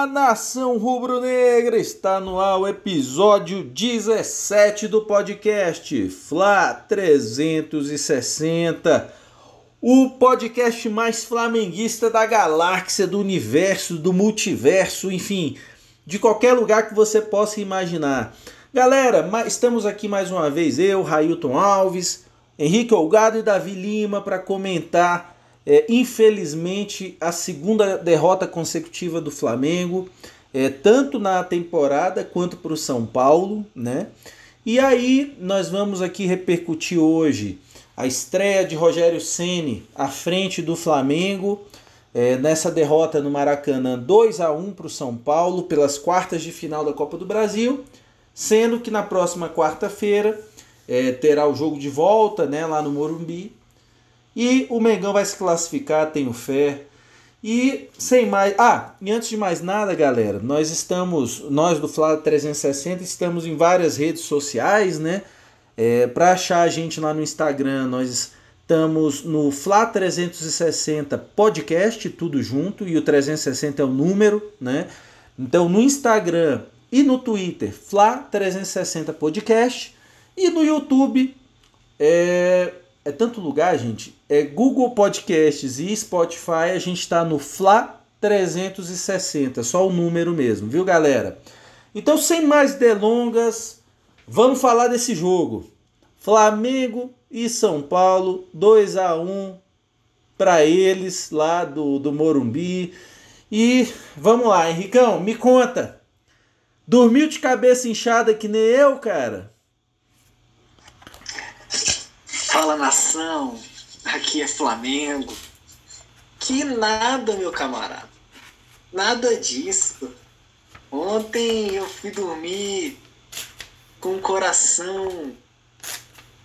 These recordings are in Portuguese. Olá, nação rubro-negra! Está no ar o episódio 17 do podcast FLA 360, o podcast mais flamenguista da galáxia, do universo, do multiverso, enfim, de qualquer lugar que você possa imaginar. Galera, estamos aqui mais uma vez, eu, Railton Alves, Henrique Olgado e Davi Lima, para comentar infelizmente a segunda derrota consecutiva do Flamengo, tanto na temporada quanto para o São Paulo, né? E aí nós vamos aqui repercutir hoje a estreia de Rogério Ceni à frente do Flamengo, nessa derrota no Maracanã 2-1 para o São Paulo pelas quartas de final da Copa do Brasil, sendo que na próxima quarta-feira terá o jogo de volta, né, lá no Morumbi. E o Mengão vai se classificar, tenho fé. E sem mais... e antes de mais nada, galera, nós do Fla 360 estamos em várias redes sociais, né? Para achar a gente lá no Instagram, nós estamos no Fla 360 Podcast, tudo junto, e o 360 é o número, né? Então no Instagram e no Twitter, Fla 360 Podcast, e no YouTube é tanto lugar, gente. É Google Podcasts e Spotify. A gente está no Fla 360. Só o número mesmo, viu, galera? Então, sem mais delongas, vamos falar desse jogo. Flamengo e São Paulo, 2-1 para eles lá do Morumbi. E vamos lá, Henricão, me conta. Dormiu de cabeça inchada que nem eu, cara? Fala, nação, aqui é Flamengo. Que nada, meu camarada, nada disso. Ontem eu fui dormir com o coração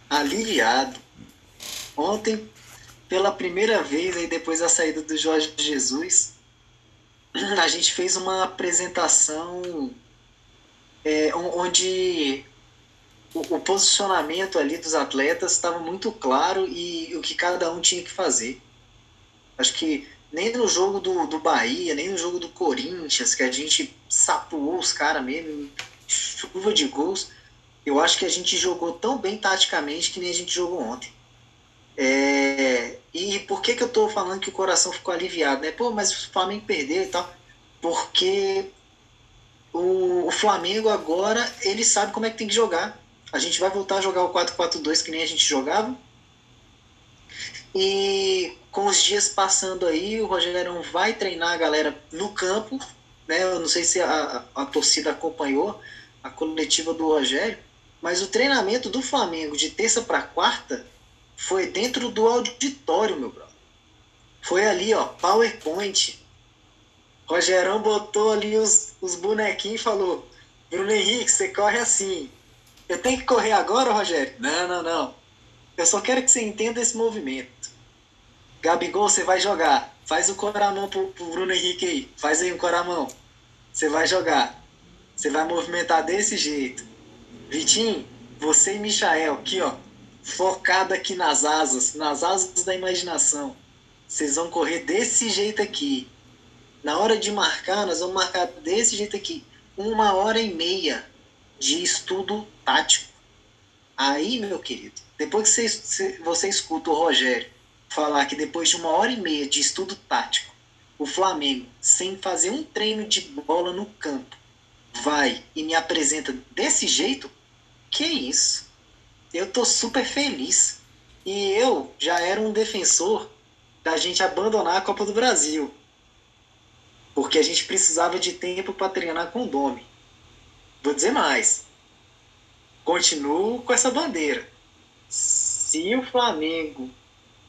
aliviado. Ontem, pela primeira vez, aí depois da saída do Jorge Jesus, a gente fez uma apresentação onde... O posicionamento ali dos atletas estava muito claro e o que cada um tinha que fazer. Acho que nem no jogo do Bahia, nem no jogo do Corinthians, que a gente sapuou os caras mesmo, chuva de gols, eu acho que a gente jogou tão bem taticamente que nem a gente jogou ontem. E por que eu tô falando que o coração ficou aliviado, né? Pô, mas o Flamengo perdeu e tal. Porque o Flamengo agora, ele sabe como é que tem que jogar. A gente vai voltar a jogar o 4-4-2 que nem a gente jogava. E com os dias passando aí, o Rogério vai treinar a galera no campo, né? Eu não sei se a torcida acompanhou a coletiva do Rogério, mas o treinamento do Flamengo de terça para quarta foi dentro do auditório, meu brother. Foi ali, ó, PowerPoint. O Rogério botou ali os bonequinhos e falou: Bruno Henrique, você corre assim. Eu tenho que correr agora, Rogério? Não. Eu só quero que você entenda esse movimento. Gabigol, você vai jogar. Faz o coramão pro Bruno Henrique aí. Faz aí um coramão. Você vai jogar. Você vai movimentar desse jeito. Vitinho, você e Michael aqui, ó. Focado aqui nas asas da imaginação. Vocês vão correr desse jeito aqui. Na hora de marcar, nós vamos marcar desse jeito aqui. 1h30 de estudo tático. Aí, meu querido, depois que você escuta o Rogério falar que depois de 1h30 de estudo tático, o Flamengo, sem fazer um treino de bola no campo, vai e me apresenta desse jeito, que isso? Eu tô super feliz. E eu já era um defensor da gente abandonar a Copa do Brasil, porque a gente precisava de tempo para treinar com o Domè. Vou dizer mais, continuo com essa bandeira. Se o Flamengo,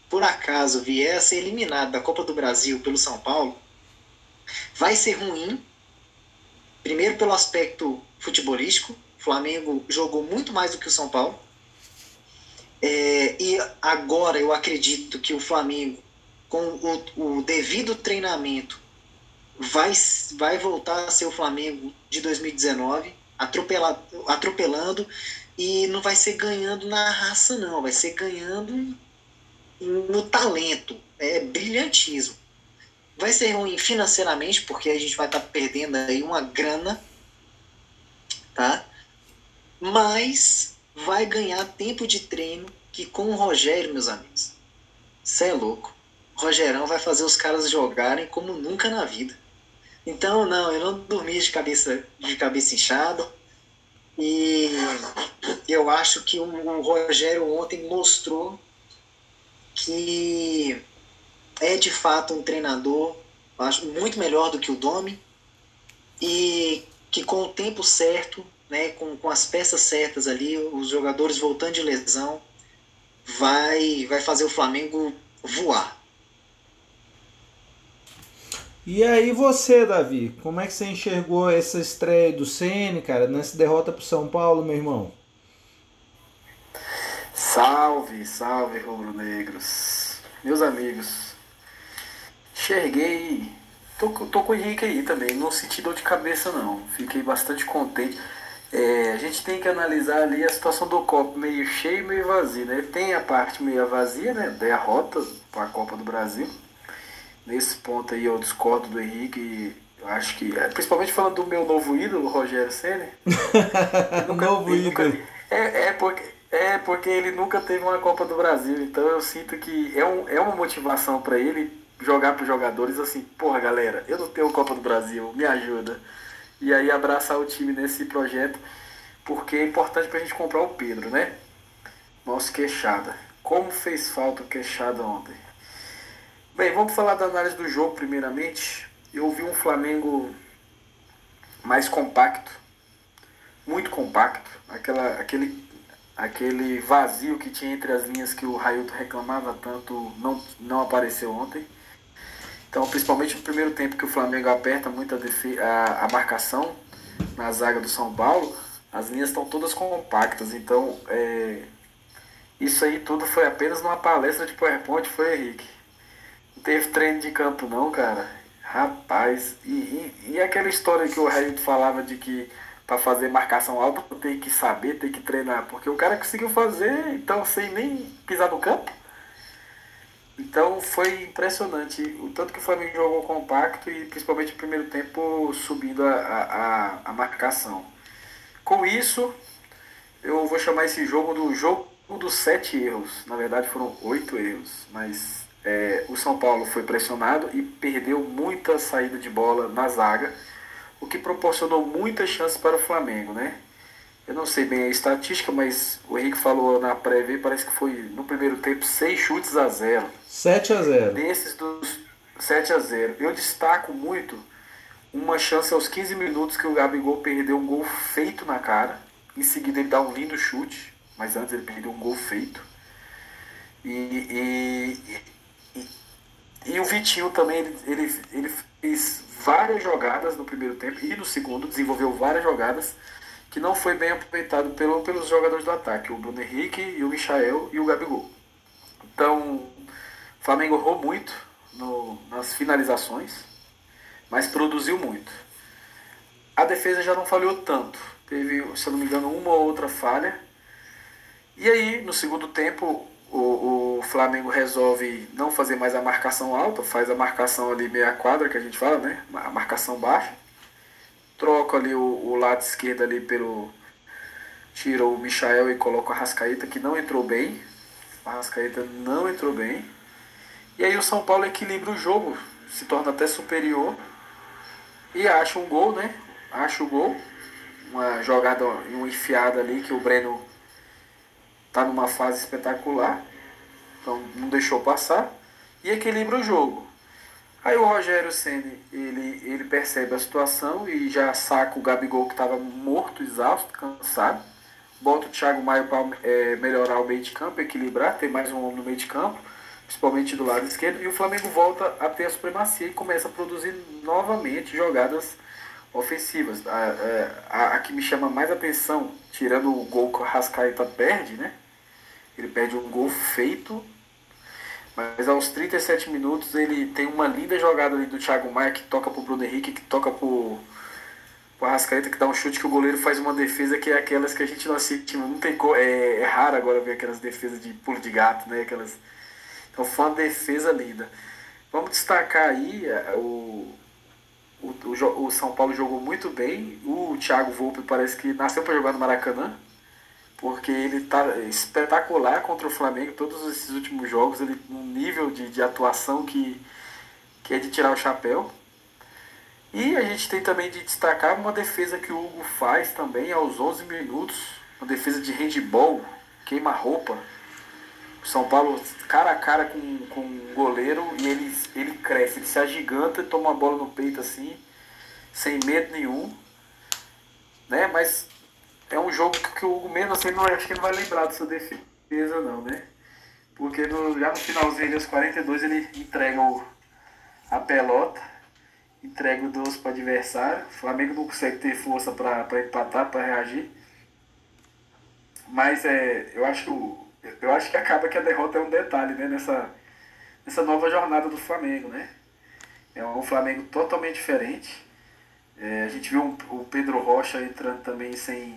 por acaso, vier a ser eliminado da Copa do Brasil pelo São Paulo, vai ser ruim, primeiro pelo aspecto futebolístico. O Flamengo jogou muito mais do que o São Paulo. E agora eu acredito que o Flamengo, com o devido treinamento, vai voltar a ser o Flamengo de 2019, atropelando, e não vai ser ganhando na raça, não, vai ser ganhando no talento, brilhantismo. Vai ser ruim financeiramente, porque a gente vai estar perdendo aí uma grana, tá? Mas vai ganhar tempo de treino, que com o Rogério, meus amigos, cê é louco. O Rogerão vai fazer os caras jogarem como nunca na vida. Então, não, eu não dormi de cabeça inchada. E eu acho que o Rogério ontem mostrou que é de fato um treinador, acho, muito melhor do que o Domè, e que com o tempo certo, né, com as peças certas ali, os jogadores voltando de lesão, vai fazer o Flamengo voar. E aí você, Davi, como é que você enxergou essa estreia do Ceni, cara, nessa derrota pro São Paulo, meu irmão? Salve, rubro-negros. Meus amigos, enxerguei, tô com o Henrique aí também, não senti dor de cabeça não, fiquei bastante contente. A gente tem que analisar ali a situação do copo meio cheio e meio vazio, né? Tem a parte meio vazia, né, derrota pra Copa do Brasil. Nesse ponto aí eu discordo do Henrique, acho que, principalmente falando do meu novo ídolo, Rogério Ceni. Porque ele nunca teve uma Copa do Brasil, então eu sinto que é uma motivação para ele jogar para os jogadores assim, porra galera, eu não tenho Copa do Brasil, me ajuda. E aí abraçar o time nesse projeto, porque é importante pra gente comprar o Pedro, né? Nosso Queixada. Como fez falta o Queixada ontem? Bem, vamos falar da análise do jogo primeiramente. Eu vi um Flamengo mais compacto, muito compacto, aquele vazio que tinha entre as linhas que o Railton reclamava tanto não apareceu ontem. Então, principalmente no primeiro tempo que o Flamengo aperta muito a marcação na zaga do São Paulo, as linhas estão todas compactas, então isso aí tudo foi apenas numa palestra de PowerPoint, foi Henrique. Não teve treino de campo não, cara. Rapaz, e aquela história que o Railton falava de que para fazer marcação alta tem que saber, tem que treinar, porque o cara conseguiu fazer, então, sem nem pisar no campo. Então foi impressionante o tanto que o Flamengo jogou compacto e principalmente no primeiro tempo subindo a marcação. Com isso, eu vou chamar esse jogo dos 7 erros. Na verdade foram 8 erros, mas o São Paulo foi pressionado e perdeu muita saída de bola na zaga, o que proporcionou muitas chances para o Flamengo, né? Eu não sei bem a estatística, mas o Henrique falou na prévia, parece que foi no primeiro tempo 6 chutes a 0. 7-0. Desses dos 7-0. Eu destaco muito uma chance aos 15 minutos que o Gabigol perdeu um gol feito na cara. Em seguida ele dá um lindo chute, mas antes ele perdeu um gol feito. E o Vitinho também, ele fez várias jogadas no primeiro tempo e no segundo, desenvolveu várias jogadas que não foi bem aproveitado pelos jogadores do ataque, o Bruno Henrique, e o Michael e o Gabigol. Então, o Flamengo errou muito nas finalizações, mas produziu muito. A defesa já não falhou tanto, teve, se eu não me engano, uma ou outra falha. E aí, no segundo tempo, o Flamengo resolve não fazer mais a marcação alta, faz a marcação ali meia quadra, que a gente fala, né? A marcação baixa. Troca ali o lado esquerdo ali pelo... Tira o Michael e coloca o Arrascaeta, que não entrou bem. O Arrascaeta não entrou bem. E aí o São Paulo equilibra o jogo, se torna até superior. E acha um gol, né? Acha o gol. Uma jogada, uma enfiada ali, que o Brenner tá numa fase espetacular. Então não deixou passar. E equilibra o jogo. Aí o Rogério Ceni, ele percebe a situação e já saca o Gabigol, que estava morto, exausto, cansado. Bota o Thiago Maia para melhorar o meio de campo, equilibrar, ter mais um homem no meio de campo, principalmente do lado esquerdo. E o Flamengo volta a ter a supremacia e começa a produzir novamente jogadas ofensivas. A que me chama mais atenção, tirando o gol que o Arrascaeta perde, né? Ele perde um gol feito. Mas aos 37 minutos ele tem uma linda jogada ali do Thiago Maia, que toca pro Bruno Henrique, que toca pro Arrascaeta, que dá um chute que o goleiro faz uma defesa que é aquelas que a gente não assiste, não tem é raro agora ver aquelas defesas de pulo de gato, né? Aquelas... Então foi uma defesa linda. Vamos destacar aí, o São Paulo jogou muito bem, o Tiago Volpi parece que nasceu para jogar no Maracanã, porque ele está espetacular contra o Flamengo, todos esses últimos jogos, ele num nível de atuação que é de tirar o chapéu. E a gente tem também de destacar uma defesa que o Hugo faz também aos 11 minutos, uma defesa de handball, queima-roupa. São Paulo cara a cara com o goleiro e ele cresce, ele se agiganta e toma a bola no peito assim, sem medo nenhum, né? Mas é um jogo que o Hugo mesmo assim, acho que ele não vai lembrar dessa defesa não, né? Porque já no finalzinho dos 42 ele entrega a pelota, entrega o doce para o adversário. O Flamengo não consegue ter força para empatar, para reagir. Mas eu acho que acaba que a derrota é um detalhe, né, nessa nova jornada do Flamengo, né? É um Flamengo totalmente diferente. A gente viu o Pedro Rocha entrando também sem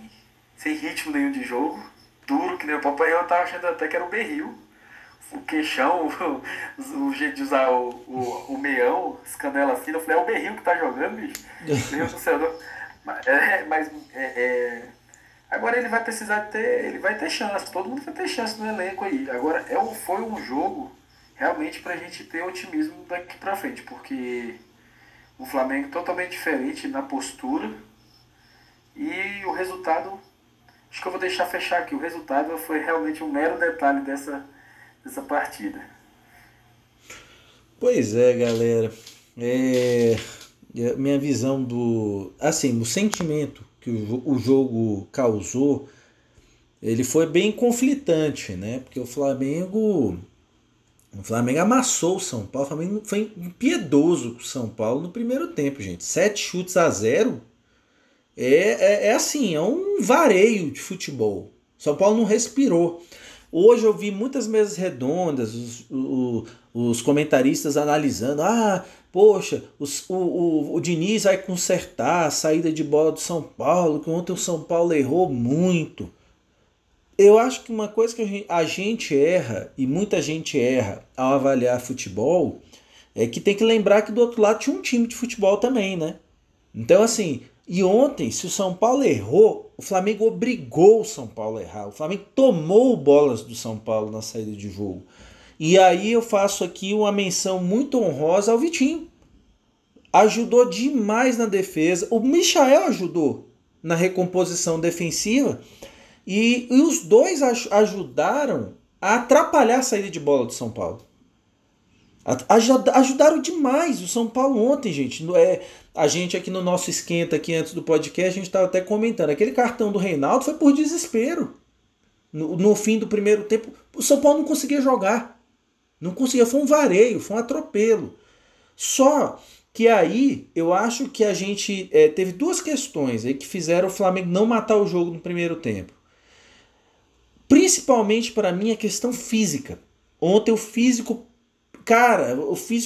ritmo nenhum de jogo. Duro, que nem o papai, eu tava achando até que era o berril. O queixão, o jeito de usar o meião, as canelas finas. Eu falei, é o berril que tá jogando, bicho. Meu Deus do céu. Agora ele vai precisar ter chance, todo mundo vai ter chance no elenco aí. Agora foi um jogo realmente pra gente ter otimismo daqui pra frente, porque o Flamengo totalmente diferente na postura e o resultado, acho que eu vou deixar fechar aqui, o resultado foi realmente um mero detalhe dessa partida. Pois é, galera. Minha visão o sentimento que o jogo causou, ele foi bem conflitante, né? Porque o Flamengo amassou o São Paulo, o Flamengo foi impiedoso com o São Paulo no primeiro tempo, gente. 7 chutes a 0 é um vareio de futebol. São Paulo não respirou. Hoje eu vi muitas mesas redondas, os comentaristas analisando, poxa, o Diniz vai consertar a saída de bola do São Paulo, que ontem o São Paulo errou muito. Eu acho que uma coisa que a gente erra, e muita gente erra ao avaliar futebol, é que tem que lembrar que do outro lado tinha um time de futebol também, né? Então assim, e ontem, se o São Paulo errou, o Flamengo obrigou o São Paulo a errar, o Flamengo tomou bolas do São Paulo na saída de jogo. E aí eu faço aqui uma menção muito honrosa ao Vitinho. Ajudou demais na defesa. O Michael ajudou na recomposição defensiva. E os dois ajudaram a atrapalhar a saída de bola do São Paulo. Ajudaram demais o São Paulo ontem, gente. A gente aqui no nosso esquenta, aqui antes do podcast, a gente estava até comentando. Aquele cartão do Reinaldo foi por desespero. No fim do primeiro tempo, o São Paulo não conseguia jogar. Não conseguia, foi um vareio, foi um atropelo. Só que aí eu acho que a gente teve duas questões aí que fizeram o Flamengo não matar o jogo no primeiro tempo. Principalmente para mim a questão física. Ontem o físico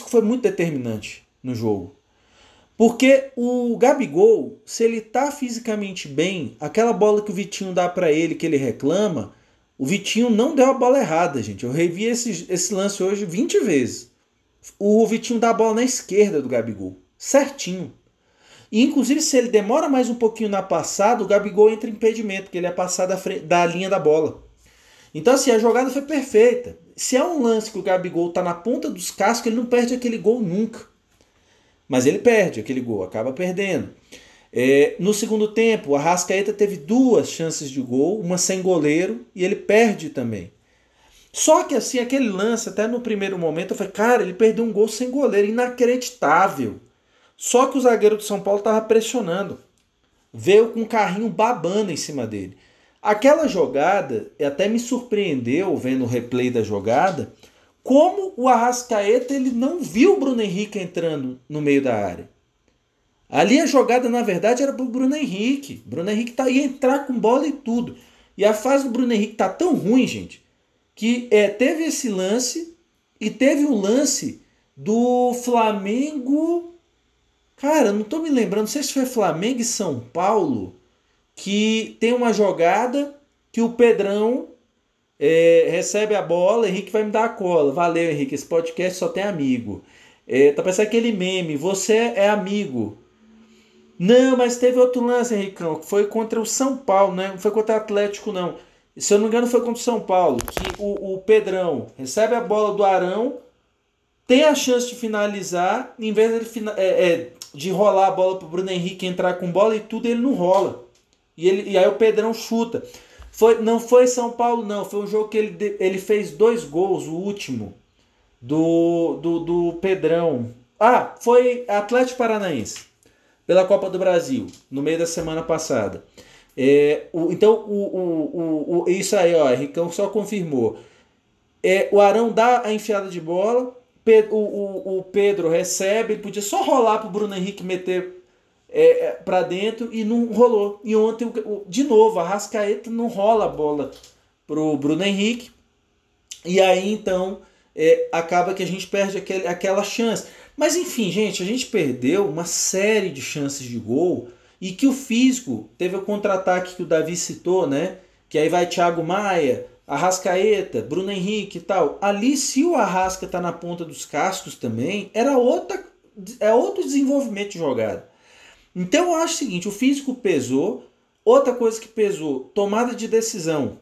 foi muito determinante no jogo. Porque o Gabigol, se ele tá fisicamente bem, aquela bola que o Vitinho dá para ele, que ele reclama, o Vitinho não deu a bola errada, gente. Eu revi esse lance hoje 20 vezes. O Vitinho dá a bola na esquerda do Gabigol, certinho. E, inclusive, se ele demora mais um pouquinho na passada, o Gabigol entra em impedimento, porque ele é passado da linha da bola. Então, assim, a jogada foi perfeita. Se é um lance que o Gabigol tá na ponta dos cascos, ele não perde aquele gol nunca. Mas ele perde aquele gol, acaba perdendo. No segundo tempo, o Arrascaeta teve 2 chances de gol, uma sem goleiro, e ele perde também. Só que assim, aquele lance, até no primeiro momento, eu falei, cara, ele perdeu um gol sem goleiro, inacreditável. Só que o zagueiro do São Paulo estava pressionando. Veio com um carrinho babando em cima dele. Aquela jogada, até me surpreendeu, vendo o replay da jogada, como o Arrascaeta ele não viu o Bruno Henrique entrando no meio da área. Ali a jogada, na verdade, era pro Bruno Henrique. Bruno Henrique ia entrar com bola e tudo. E a fase do Bruno Henrique tá tão ruim, gente, que teve esse lance e teve o lance do Flamengo... Cara, não tô me lembrando, não sei se foi Flamengo e São Paulo, que tem uma jogada que o Pedrão... recebe a bola, Henrique vai me dar a cola. Valeu, Henrique, esse podcast só tem amigo. Tá parecendo aquele meme, você é amigo. Não, mas teve outro lance, Henricão, que foi contra o São Paulo, né? Não foi contra o Atlético, não. Se eu não me engano, foi contra o São Paulo, que o Pedrão recebe a bola do Arão, tem a chance de finalizar, em vez de rolar a bola para o Bruno Henrique entrar com bola e tudo, ele não rola. E aí o Pedrão chuta. Não foi São Paulo, não. Foi um jogo que ele fez 2 gols, o último, do Pedrão. Ah, foi Atlético Paranaense, pela Copa do Brasil, no meio da semana passada. Isso aí, ó, Henricão só confirmou. O Arão dá a enfiada de bola, o Pedro recebe, ele podia só rolar pro Bruno Henrique meter pra dentro e não rolou. E ontem, de novo, a Arrascaeta não rola a bola pro Bruno Henrique. E aí, então, acaba que a gente perde aquela chance. Mas, enfim, gente, a gente perdeu uma série de chances de gol. E que o físico teve o contra-ataque que o Davi citou, né? Que aí vai Thiago Maia, Arrascaeta, Bruno Henrique e tal. Ali, se o Arrasca tá na ponta dos cascos também, é outro desenvolvimento de jogada. Então eu acho o seguinte, o físico pesou. Outra coisa que pesou, tomada de decisão.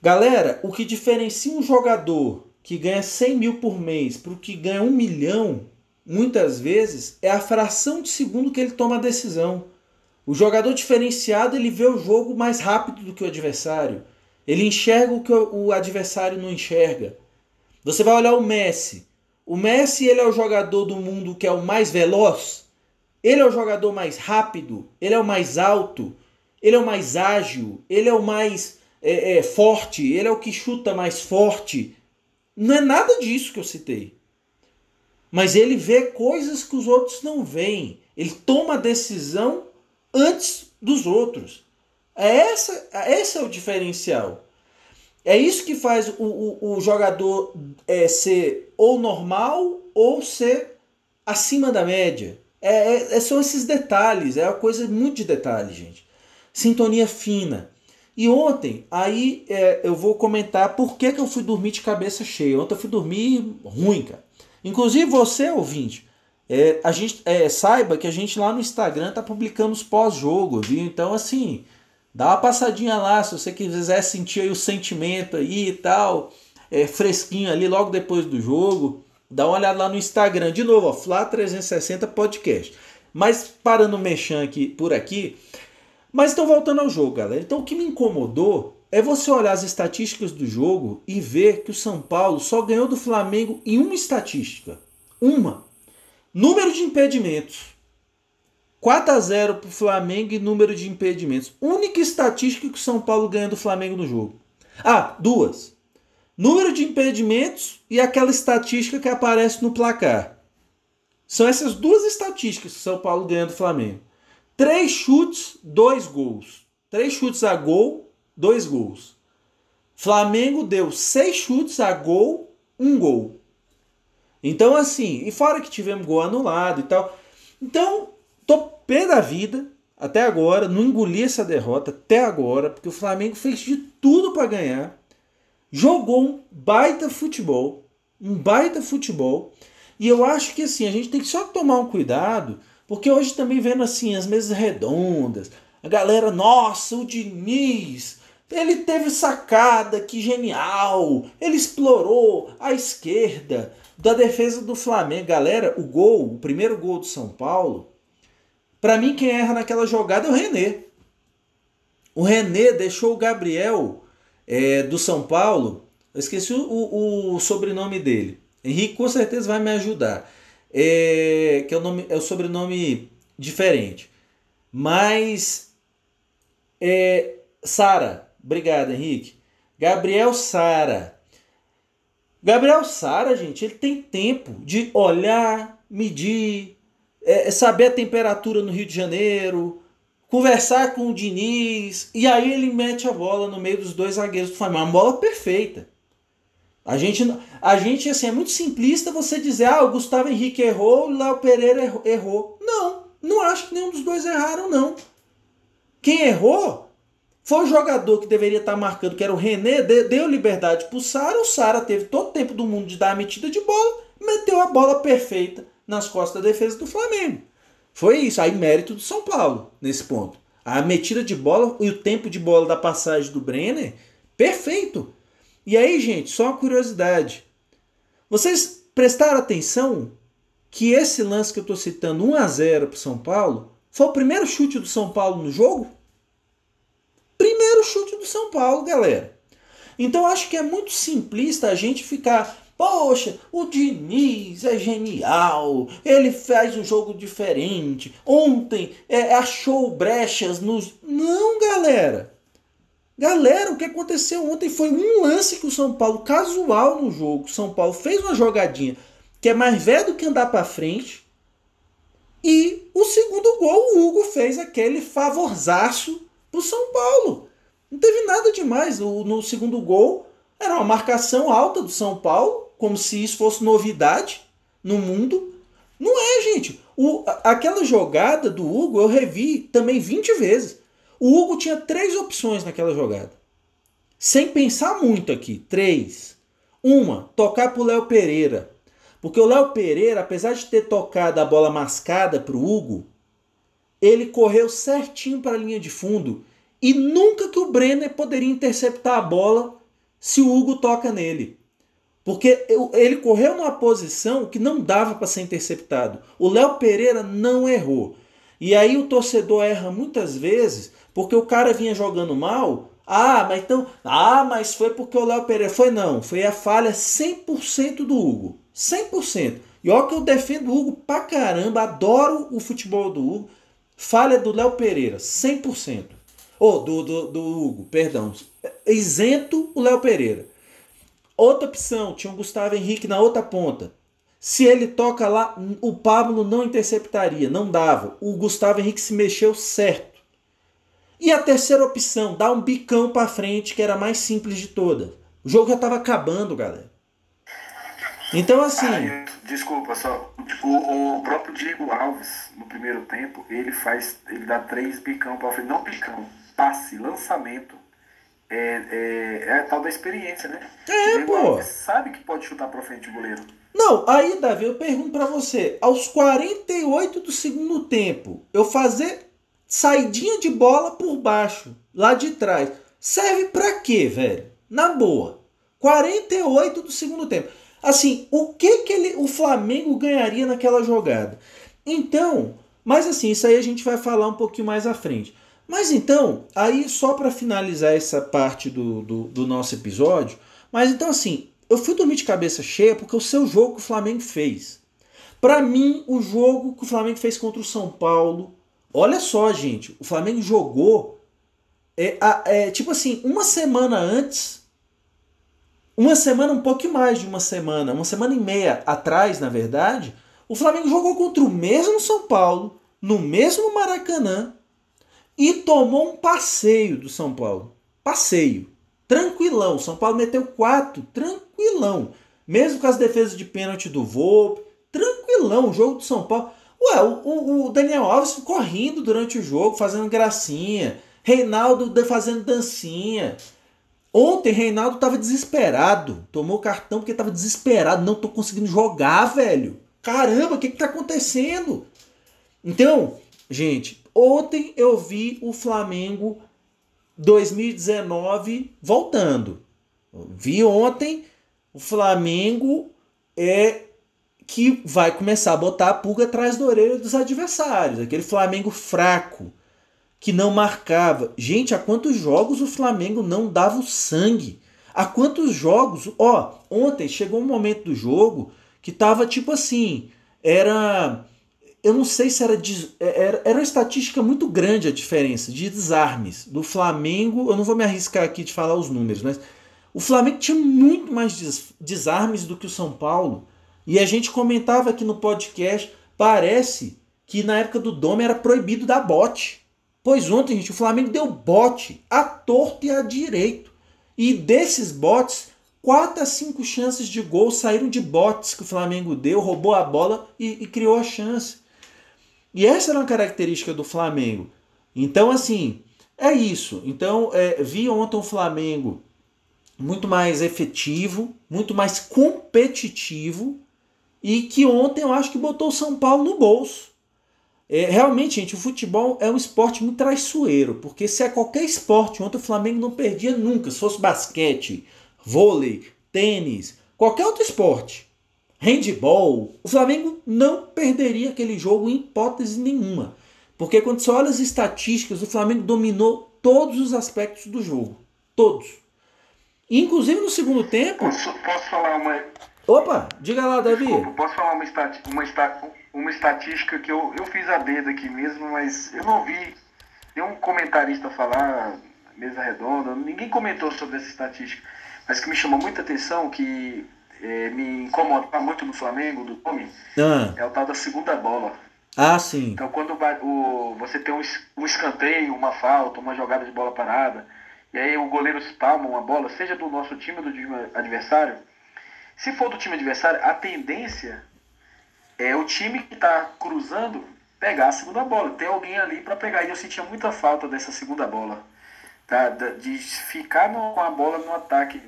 Galera, o que diferencia um jogador que ganha 100 mil por mês para o que ganha 1 milhão... muitas vezes, é a fração de segundo que ele toma a decisão. O jogador diferenciado, ele vê o jogo mais rápido do que o adversário. Ele enxerga o que o adversário não enxerga. Você vai olhar o Messi. O Messi, ele é o jogador do mundo que é o mais veloz. Ele é o jogador mais rápido. Ele é o mais alto. Ele é o mais ágil. Ele é o mais forte. Ele é o que chuta mais forte. Não é nada disso que eu citei. Mas ele vê coisas que os outros não veem. Ele toma a decisão antes dos outros. Esse é o diferencial. É isso que faz o jogador ser ou normal ou ser acima da média. São esses detalhes. É uma coisa muito de detalhe, gente. Sintonia fina. E ontem, aí eu vou comentar por que eu fui dormir de cabeça cheia. Ontem eu fui dormir ruim, cara. Inclusive você, ouvinte, saiba que a gente lá no Instagram tá publicando os pós-jogo, viu? Então, assim, dá uma passadinha lá, se você quiser sentir aí o sentimento aí e tal, fresquinho ali logo depois do jogo, dá uma olhada lá no Instagram, de novo, ó, FLA 360 Podcast. Mas parando o mexão aqui, por aqui, mas então voltando ao jogo, galera. Então o que me incomodou é você olhar as estatísticas do jogo e ver que o São Paulo só ganhou do Flamengo em uma estatística. Uma. Número de impedimentos. 4-0 para o Flamengo e número de impedimentos. Única estatística que o São Paulo ganha do Flamengo no jogo. Ah, duas. Número de impedimentos e aquela estatística que aparece no placar. São essas duas estatísticas que o São Paulo ganha do Flamengo. 3 chutes, 2 gols. 3 chutes a gol. 2 gols. Flamengo deu 6 chutes a gol, 1 gol. Então, assim, e fora que tivemos gol anulado e tal. Então, tô pé da vida até agora, não engoli essa derrota até agora, porque o Flamengo fez de tudo para ganhar. Jogou um baita futebol. E eu acho que, assim, a gente tem que só tomar um cuidado, porque hoje também vendo, assim, as mesas redondas, a galera, nossa, o Diniz... ele teve sacada, que genial, ele explorou a esquerda da defesa do Flamengo. Galera, o primeiro gol do São Paulo, para mim quem erra naquela jogada é o René. O René deixou o Gabriel do São Paulo, eu esqueci o sobrenome dele, Henrique com certeza vai me ajudar, que é o sobrenome diferente, mas Sara. Obrigado, Henrique. Gabriel Sara. Gabriel Sara, gente, ele tem tempo de olhar, medir, saber a temperatura no Rio de Janeiro, conversar com o Diniz, e aí ele mete a bola no meio dos 2 zagueiros do Flamengo. Uma bola perfeita. A gente, assim, é muito simplista você dizer, o Gustavo Henrique errou, o Léo Pereira errou. Não acho que nenhum dos dois erraram, não. Quem errou... foi o jogador que deveria estar marcando, que era o René, deu liberdade pro Sara. O Sara teve todo o tempo do mundo de dar a metida de bola, meteu a bola perfeita nas costas da defesa do Flamengo. Foi isso, aí mérito do São Paulo nesse ponto. A metida de bola e o tempo de bola da passagem do Brenner, perfeito. E aí, gente, só uma curiosidade. Vocês prestaram atenção que esse lance que eu estou citando, 1-0 para o São Paulo, foi o primeiro chute do São Paulo no jogo? Primeiro chute do São Paulo, galera. Então acho que é muito simplista a gente ficar... Poxa, o Diniz é genial, ele faz um jogo diferente, ontem achou brechas nos... Não, galera. Galera, o que aconteceu ontem foi um lance que o São Paulo, casual no jogo, o São Paulo fez uma jogadinha que é mais velha do que andar pra frente, e o segundo gol, o Hugo fez aquele favorzaço pro São Paulo. Não teve nada demais no segundo gol. Era uma marcação alta do São Paulo, como se isso fosse novidade no mundo. Não é, gente. Aquela jogada do Hugo eu revi também 20 vezes. O Hugo tinha 3 opções naquela jogada. Sem pensar muito aqui. 3. Uma, tocar para o Léo Pereira. Porque o Léo Pereira, apesar de ter tocado a bola mascada para o Hugo, ele correu certinho para a linha de fundo. E nunca que o Brenner poderia interceptar a bola se o Hugo toca nele. Porque ele correu numa posição que não dava para ser interceptado. O Léo Pereira não errou. E aí o torcedor erra muitas vezes porque o cara vinha jogando mal. Mas foi porque o Léo Pereira... Foi não, foi a falha 100% do Hugo. 100%. E olha que eu defendo o Hugo pra caramba, adoro o futebol do Hugo. Falha do Léo Pereira, 100%. Do Hugo, perdão. Isento o Léo Pereira. Outra opção, tinha o Gustavo Henrique na outra ponta. Se ele toca lá, o Pablo não interceptaria, não dava. O Gustavo Henrique se mexeu certo. E a terceira opção, dar um bicão pra frente, que era a mais simples de todas. O jogo já tava acabando, galera. Então, assim... Desculpa, só. O próprio Diego Alves, no primeiro tempo, ele dá 3 bicão pra frente. Não bicão, passe, lançamento. É a tal da experiência, né? Você sabe que pode chutar pra frente o goleiro. Não, aí, Davi, eu pergunto pra você. Aos 48 do segundo tempo, eu fazer saidinha de bola por baixo, lá de trás. Serve pra quê, velho? Na boa. 48 do segundo tempo. Assim, o que o Flamengo ganharia naquela jogada? Então, mas assim, isso aí a gente vai falar um pouquinho mais à frente. Mas então, aí só para finalizar essa parte do nosso episódio, mas então assim, eu fui dormir de cabeça cheia porque o seu jogo que o Flamengo fez. Para mim, o jogo que o Flamengo fez contra o São Paulo, olha só, gente, o Flamengo jogou, tipo assim, uma semana antes... Uma semana, um pouquinho mais de uma semana e meia atrás, na verdade, o Flamengo jogou contra o mesmo São Paulo, no mesmo Maracanã, e tomou um passeio do São Paulo. Passeio. Tranquilão. O São Paulo meteu 4. Tranquilão. Mesmo com as defesas de pênalti do Volpi. Tranquilão. O jogo do São Paulo. Ué, o Daniel Alves ficou rindo durante o jogo, fazendo gracinha. Reinaldo fazendo dancinha. Ontem, Reinaldo tava desesperado. Tomou cartão porque tava desesperado. Não tô conseguindo jogar, velho. Caramba, o que tá acontecendo? Então, gente, ontem eu vi o Flamengo 2019 voltando. Eu vi ontem o Flamengo que vai começar a botar a pulga atrás da orelha dos adversários. Aquele Flamengo fraco, que não marcava. Gente, há quantos jogos o Flamengo não dava o sangue? Há quantos jogos... Ontem chegou um momento do jogo que tava tipo assim... Eu não sei se era uma estatística muito grande a diferença de desarmes. Do Flamengo... Eu não vou me arriscar aqui de falar os números, mas... O Flamengo tinha muito mais desarmes do que o São Paulo. E a gente comentava aqui no podcast... Parece que na época do Domè era proibido dar bote. Pois ontem, gente, o Flamengo deu bote à torta e à direita. E desses botes, 4 a 5 chances de gol saíram de botes que o Flamengo deu, roubou a bola e criou a chance. E essa era uma característica do Flamengo. Então, assim, é isso. Então, vi ontem o Flamengo muito mais efetivo, muito mais competitivo e que ontem eu acho que botou o São Paulo no bolso. É, realmente, gente, o futebol é um esporte muito traiçoeiro, porque se é qualquer esporte, ontem o Flamengo não perdia nunca, se fosse basquete, vôlei, tênis, qualquer outro esporte, handball, o Flamengo não perderia aquele jogo em hipótese nenhuma, porque quando você olha as estatísticas, o Flamengo dominou todos os aspectos do jogo, todos. Inclusive no segundo tempo... Posso falar uma... Opa, diga lá, Davi. Desculpa, posso falar uma estatística que eu fiz a dedo aqui mesmo, mas eu não vi nenhum comentarista falar, mesa redonda, ninguém comentou sobre essa estatística, mas que me chamou muita atenção, que me incomoda muito no Flamengo, do Domè, é o tal da segunda bola. Ah, sim. Então quando você tem um escanteio, uma falta, uma jogada de bola parada, e aí o goleiro espalma uma bola, seja do nosso time ou do time adversário, se for do time adversário, a tendência é o time que está cruzando pegar a segunda bola, ter alguém ali para pegar. E eu sentia muita falta dessa segunda bola, tá? De ficar com a bola no ataque,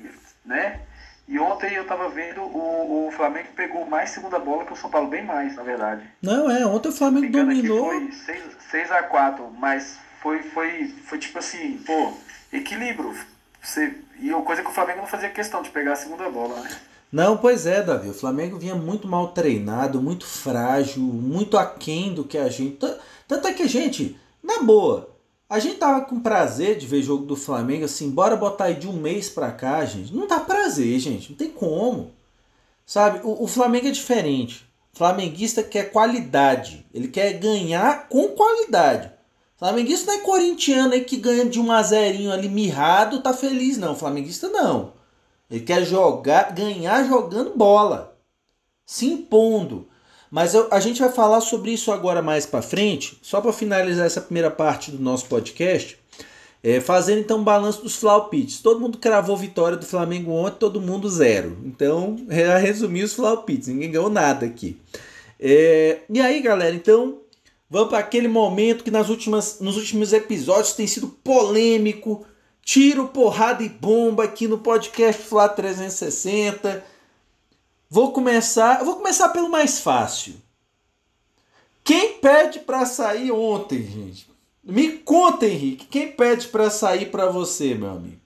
né? E ontem eu estava vendo o Flamengo pegou mais segunda bola que o São Paulo, bem mais, na verdade. Não, ontem o Flamengo dominou. Foi 6-4, mas foi tipo assim, pô... Equilíbrio. E a coisa que o Flamengo não fazia questão de pegar a segunda bola, né? Não, pois é, Davi. O Flamengo vinha muito mal treinado, muito frágil, muito aquém do que a gente... Tanto é que a gente, na boa, a gente tava com prazer de ver jogo do Flamengo, assim, bora botar aí de um mês pra cá, gente. Não dá prazer, gente. Não tem como. Sabe? O Flamengo é diferente. O flamenguista quer qualidade. Ele quer ganhar com qualidade. Flamenguista não é corintiano aí que ganha de 1-0 ali mirrado, tá feliz, não. Flamenguista não. Ele quer ganhar jogando bola, se impondo. Mas a gente vai falar sobre isso agora mais pra frente, só pra finalizar essa primeira parte do nosso podcast, fazendo então um balanço dos flaupits. Todo mundo cravou vitória do Flamengo ontem, todo mundo 0. Então, já resumi os flaupits, ninguém ganhou nada aqui. E aí, galera, então... Vamos para aquele momento que nos últimos episódios tem sido polêmico. Tiro, porrada e bomba aqui no podcast FLA 360. Vou começar pelo mais fácil. Quem pede para sair ontem, gente? Me conta, Henrique. Quem pede para sair para você, meu amigo?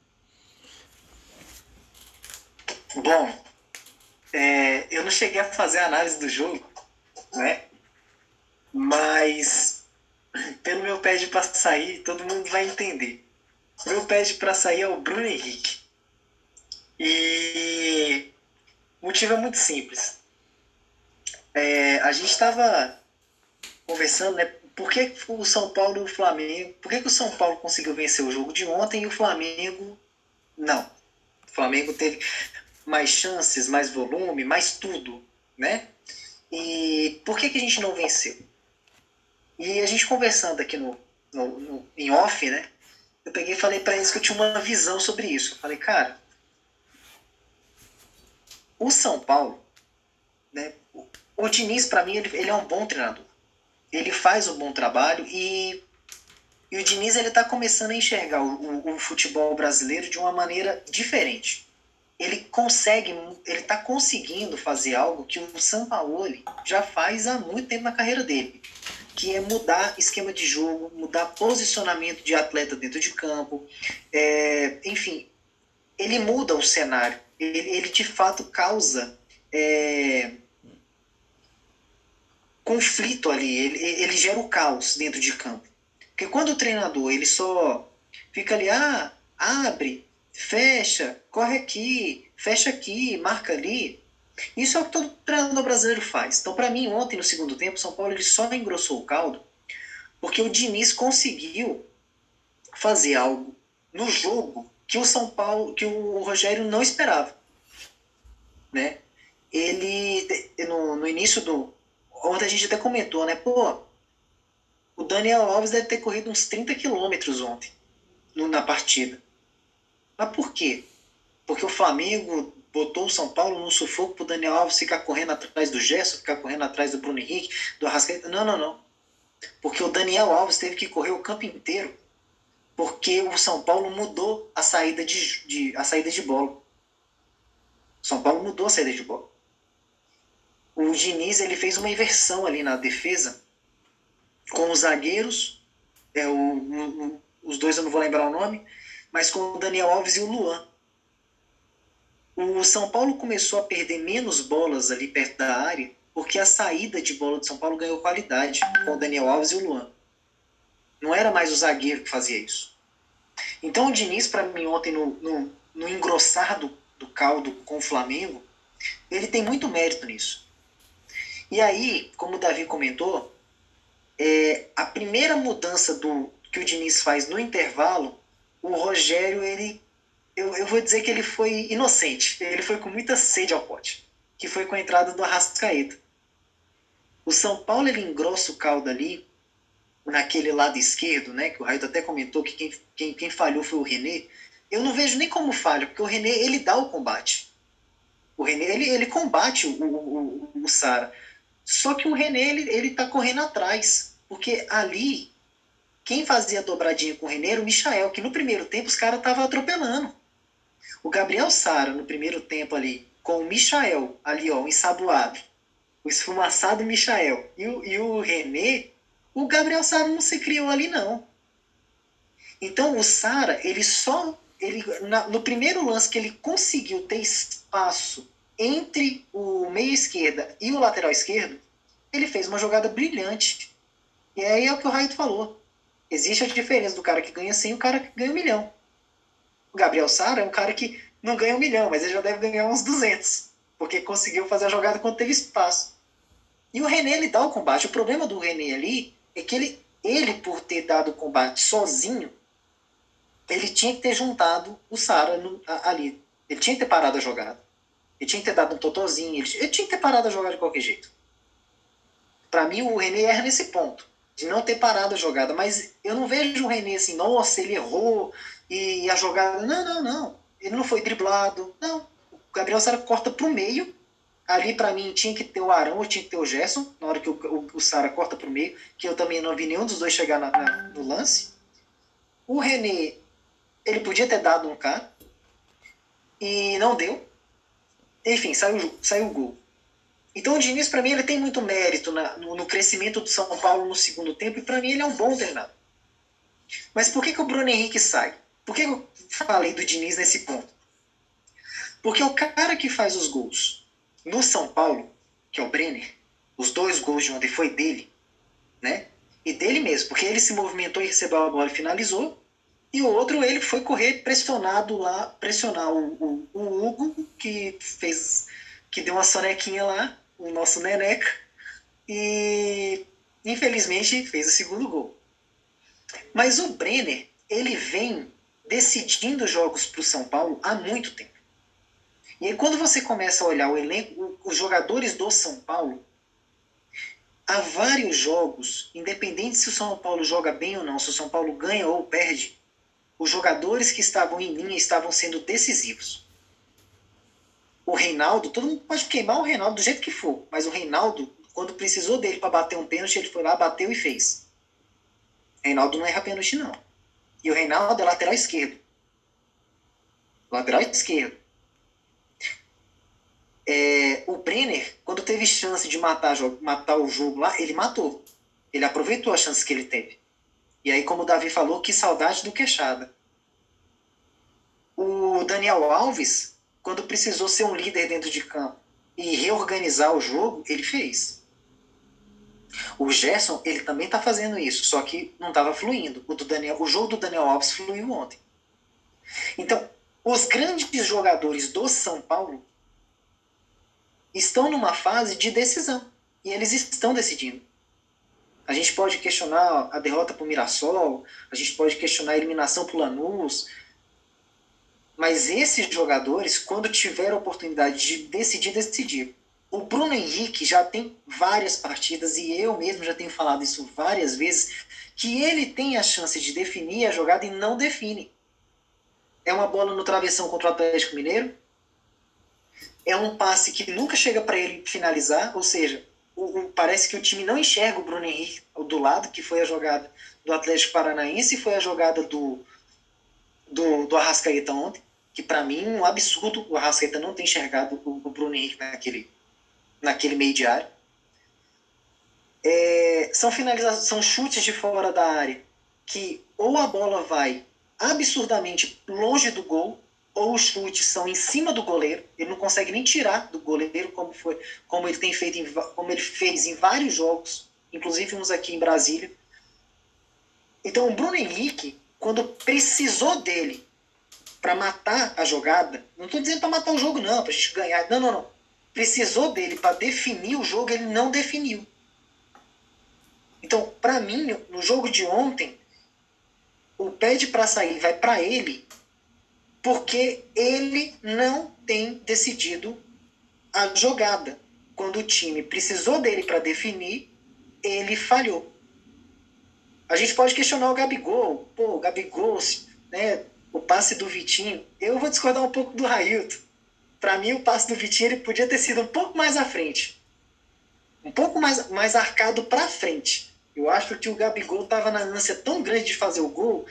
Bom, eu não cheguei a fazer a análise do jogo, né? Mas, pelo meu pede pra sair, todo mundo vai entender. Meu pede pra sair é o Bruno Henrique. E o motivo é muito simples. A gente tava conversando, né? Por que que o São Paulo conseguiu vencer o jogo de ontem e o Flamengo não? O Flamengo teve mais chances, mais volume, mais tudo, né? E por que que a gente não venceu? E a gente conversando aqui no em off, né? Eu peguei e falei pra eles que eu tinha uma visão sobre isso. Eu falei, cara, o São Paulo, né? O Diniz, pra mim, ele é um bom treinador. Ele faz um bom trabalho e o Diniz, ele tá começando a enxergar o futebol brasileiro de uma maneira diferente. Ele tá conseguindo fazer algo que o Sampaoli já faz há muito tempo na carreira dele, que é mudar esquema de jogo, mudar posicionamento de atleta dentro de campo, enfim, ele muda o cenário, ele de fato causa conflito ali, ele gera o caos dentro de campo, porque quando o treinador ele só fica ali, abre, fecha, corre aqui, fecha aqui, marca ali, isso é o que todo treinador brasileiro faz. Então, para mim, ontem, no segundo tempo, o São Paulo ele só engrossou o caldo porque o Diniz conseguiu fazer algo no jogo que o Rogério não esperava, né? Ele, no início do... Ontem a gente até comentou, né? Pô, o Daniel Alves deve ter corrido uns 30 quilômetros ontem na partida. Mas por quê? Porque o Flamengo... botou o São Paulo no sufoco pro Daniel Alves ficar correndo atrás do Gerson, ficar correndo atrás do Bruno Henrique, do Arrascaeta. Não. Porque o Daniel Alves teve que correr o campo inteiro, porque o São Paulo mudou a saída de bola. O São Paulo mudou a saída de bola. o Diniz ele fez uma inversão ali na defesa com os zagueiros, os dois eu não vou lembrar o nome, mas com o Daniel Alves e o Luan. O São Paulo começou a perder menos bolas ali perto da área, porque a saída de bola do São Paulo ganhou qualidade com o Daniel Alves e o Luan. Não era mais o zagueiro que fazia isso. Então o Diniz, para mim, ontem no engrossar do caldo com o Flamengo, ele tem muito mérito nisso. E aí, como o Davi comentou, a primeira mudança que o Diniz faz no intervalo, o Rogério, eu vou dizer que ele foi inocente. Ele foi com muita sede ao pote, que foi com a entrada do Arrascaeta. O São Paulo, ele engrossa o caldo ali, naquele lado esquerdo, né, que o Railton até comentou que quem falhou foi o René. Eu não vejo nem como falha, porque o René, ele dá o combate. O René, ele combate o Sara. Só que o René, ele tá correndo atrás. Porque ali, quem fazia dobradinha com o René era o Michael, que no primeiro tempo os caras estavam atropelando. O Gabriel Sara, no primeiro tempo ali, com o Michael, ali ó, o ensaboado, o esfumaçado Michael e o René, o Gabriel Sara não se criou ali não. Então o Sara, no primeiro lance que ele conseguiu ter espaço entre o meia-esquerda e o lateral esquerdo, ele fez uma jogada brilhante. E aí é o que o Railton falou. Existe a diferença do cara que ganha 100 e o cara que ganha 1 milhão. O Gabriel Sara é um cara que não ganha 1 milhão, mas ele já deve ganhar uns 200, porque conseguiu fazer a jogada quando teve espaço. E o René, ele dá o combate. O problema do René ali é que ele por ter dado o combate sozinho, ele tinha que ter juntado o Sara ali. Ele tinha que ter parado a jogada. Ele tinha que ter dado um totozinho. Ele tinha que ter parado a jogada de qualquer jeito. Para mim, o René erra nesse ponto, de não ter parado a jogada. Mas eu não vejo o René assim, nossa, ele errou e a jogada... Não. Ele não foi driblado. Não. O Gabriel Sara corta pro meio. Ali, para mim, tinha que ter o Arão ou tinha que ter o Gerson, na hora que o Sara corta pro meio, que eu também não vi nenhum dos dois chegar no lance. O René, ele podia ter dado um cara e não deu. Enfim, saiu o gol. Então o Diniz, para mim, ele tem muito mérito no crescimento do São Paulo no segundo tempo, e para mim ele é um bom treinador. Mas por que o Bruno Henrique sai? Por que eu falei do Diniz nesse ponto? Porque o cara que faz os gols no São Paulo, que é o Brenner, os 2 gols de ontem foi dele, né? E dele mesmo, porque ele se movimentou e recebeu a bola e finalizou. E o outro, ele foi correr pressionado lá, pressionar o Hugo, que deu uma sonequinha lá, o nosso Neneca, e infelizmente fez o 2º gol. Mas o Brenner, ele vem decidindo jogos para o São Paulo há muito tempo. E aí quando você começa a olhar o elenco, os jogadores do São Paulo, há vários jogos, independente se o São Paulo joga bem ou não, se o São Paulo ganha ou perde, os jogadores que estavam em linha estavam sendo decisivos. O Reinaldo, todo mundo pode queimar o Reinaldo do jeito que for, mas o Reinaldo, quando precisou dele para bater um pênalti, ele foi lá, bateu e fez. O Reinaldo não erra pênalti, não. E o Reinaldo é lateral esquerdo. Lateral esquerdo. O Brenner, quando teve chance de matar o jogo lá, ele matou. Ele aproveitou a chance que ele teve. E aí, como o Davi falou, que saudade do Queixada. O Daniel Alves, quando precisou ser um líder dentro de campo e reorganizar o jogo, ele fez. O Gerson, ele também está fazendo isso, só que não estava fluindo. O jogo do Daniel Alves fluiu ontem. Então, os grandes jogadores do São Paulo estão numa fase de decisão. E eles estão decidindo. A gente pode questionar a derrota para o Mirassol, a gente pode questionar a eliminação para o Lanús, mas esses jogadores, quando tiveram a oportunidade de decidir, decidiram. O Bruno Henrique já tem várias partidas, e eu mesmo já tenho falado isso várias vezes, que ele tem a chance de definir a jogada e não define. É uma bola no travessão contra o Atlético Mineiro, é um passe que nunca chega para ele finalizar, ou seja, parece que o time não enxerga o Bruno Henrique do lado, que foi a jogada do Atlético Paranaense e foi a jogada do Arrascaeta ontem, que para mim é um absurdo o Arrascaeta não ter enxergado o Bruno Henrique naquele meio de área. São finalizações, são chutes de fora da área que ou a bola vai absurdamente longe do gol, ou os chutes são em cima do goleiro, ele não consegue nem tirar do goleiro, como ele fez em vários jogos, inclusive uns aqui em Brasília. Então o Bruno Henrique, quando precisou dele para matar a jogada, não estou dizendo para matar o jogo não, para a gente ganhar, não, precisou dele para definir o jogo, ele não definiu. Então, para mim, no jogo de ontem, o pede para sair vai para ele, porque ele não tem decidido a jogada. Quando o time precisou dele para definir, ele falhou. A gente pode questionar o Gabigol. Pô, o Gabigol, né, o passe do Vitinho. Eu vou discordar um pouco do Railton. Para mim, o passe do Vitinho ele podia ter sido um pouco mais à frente. Um pouco mais arcado para frente. Eu acho que o Gabigol estava na ânsia tão grande de fazer o gol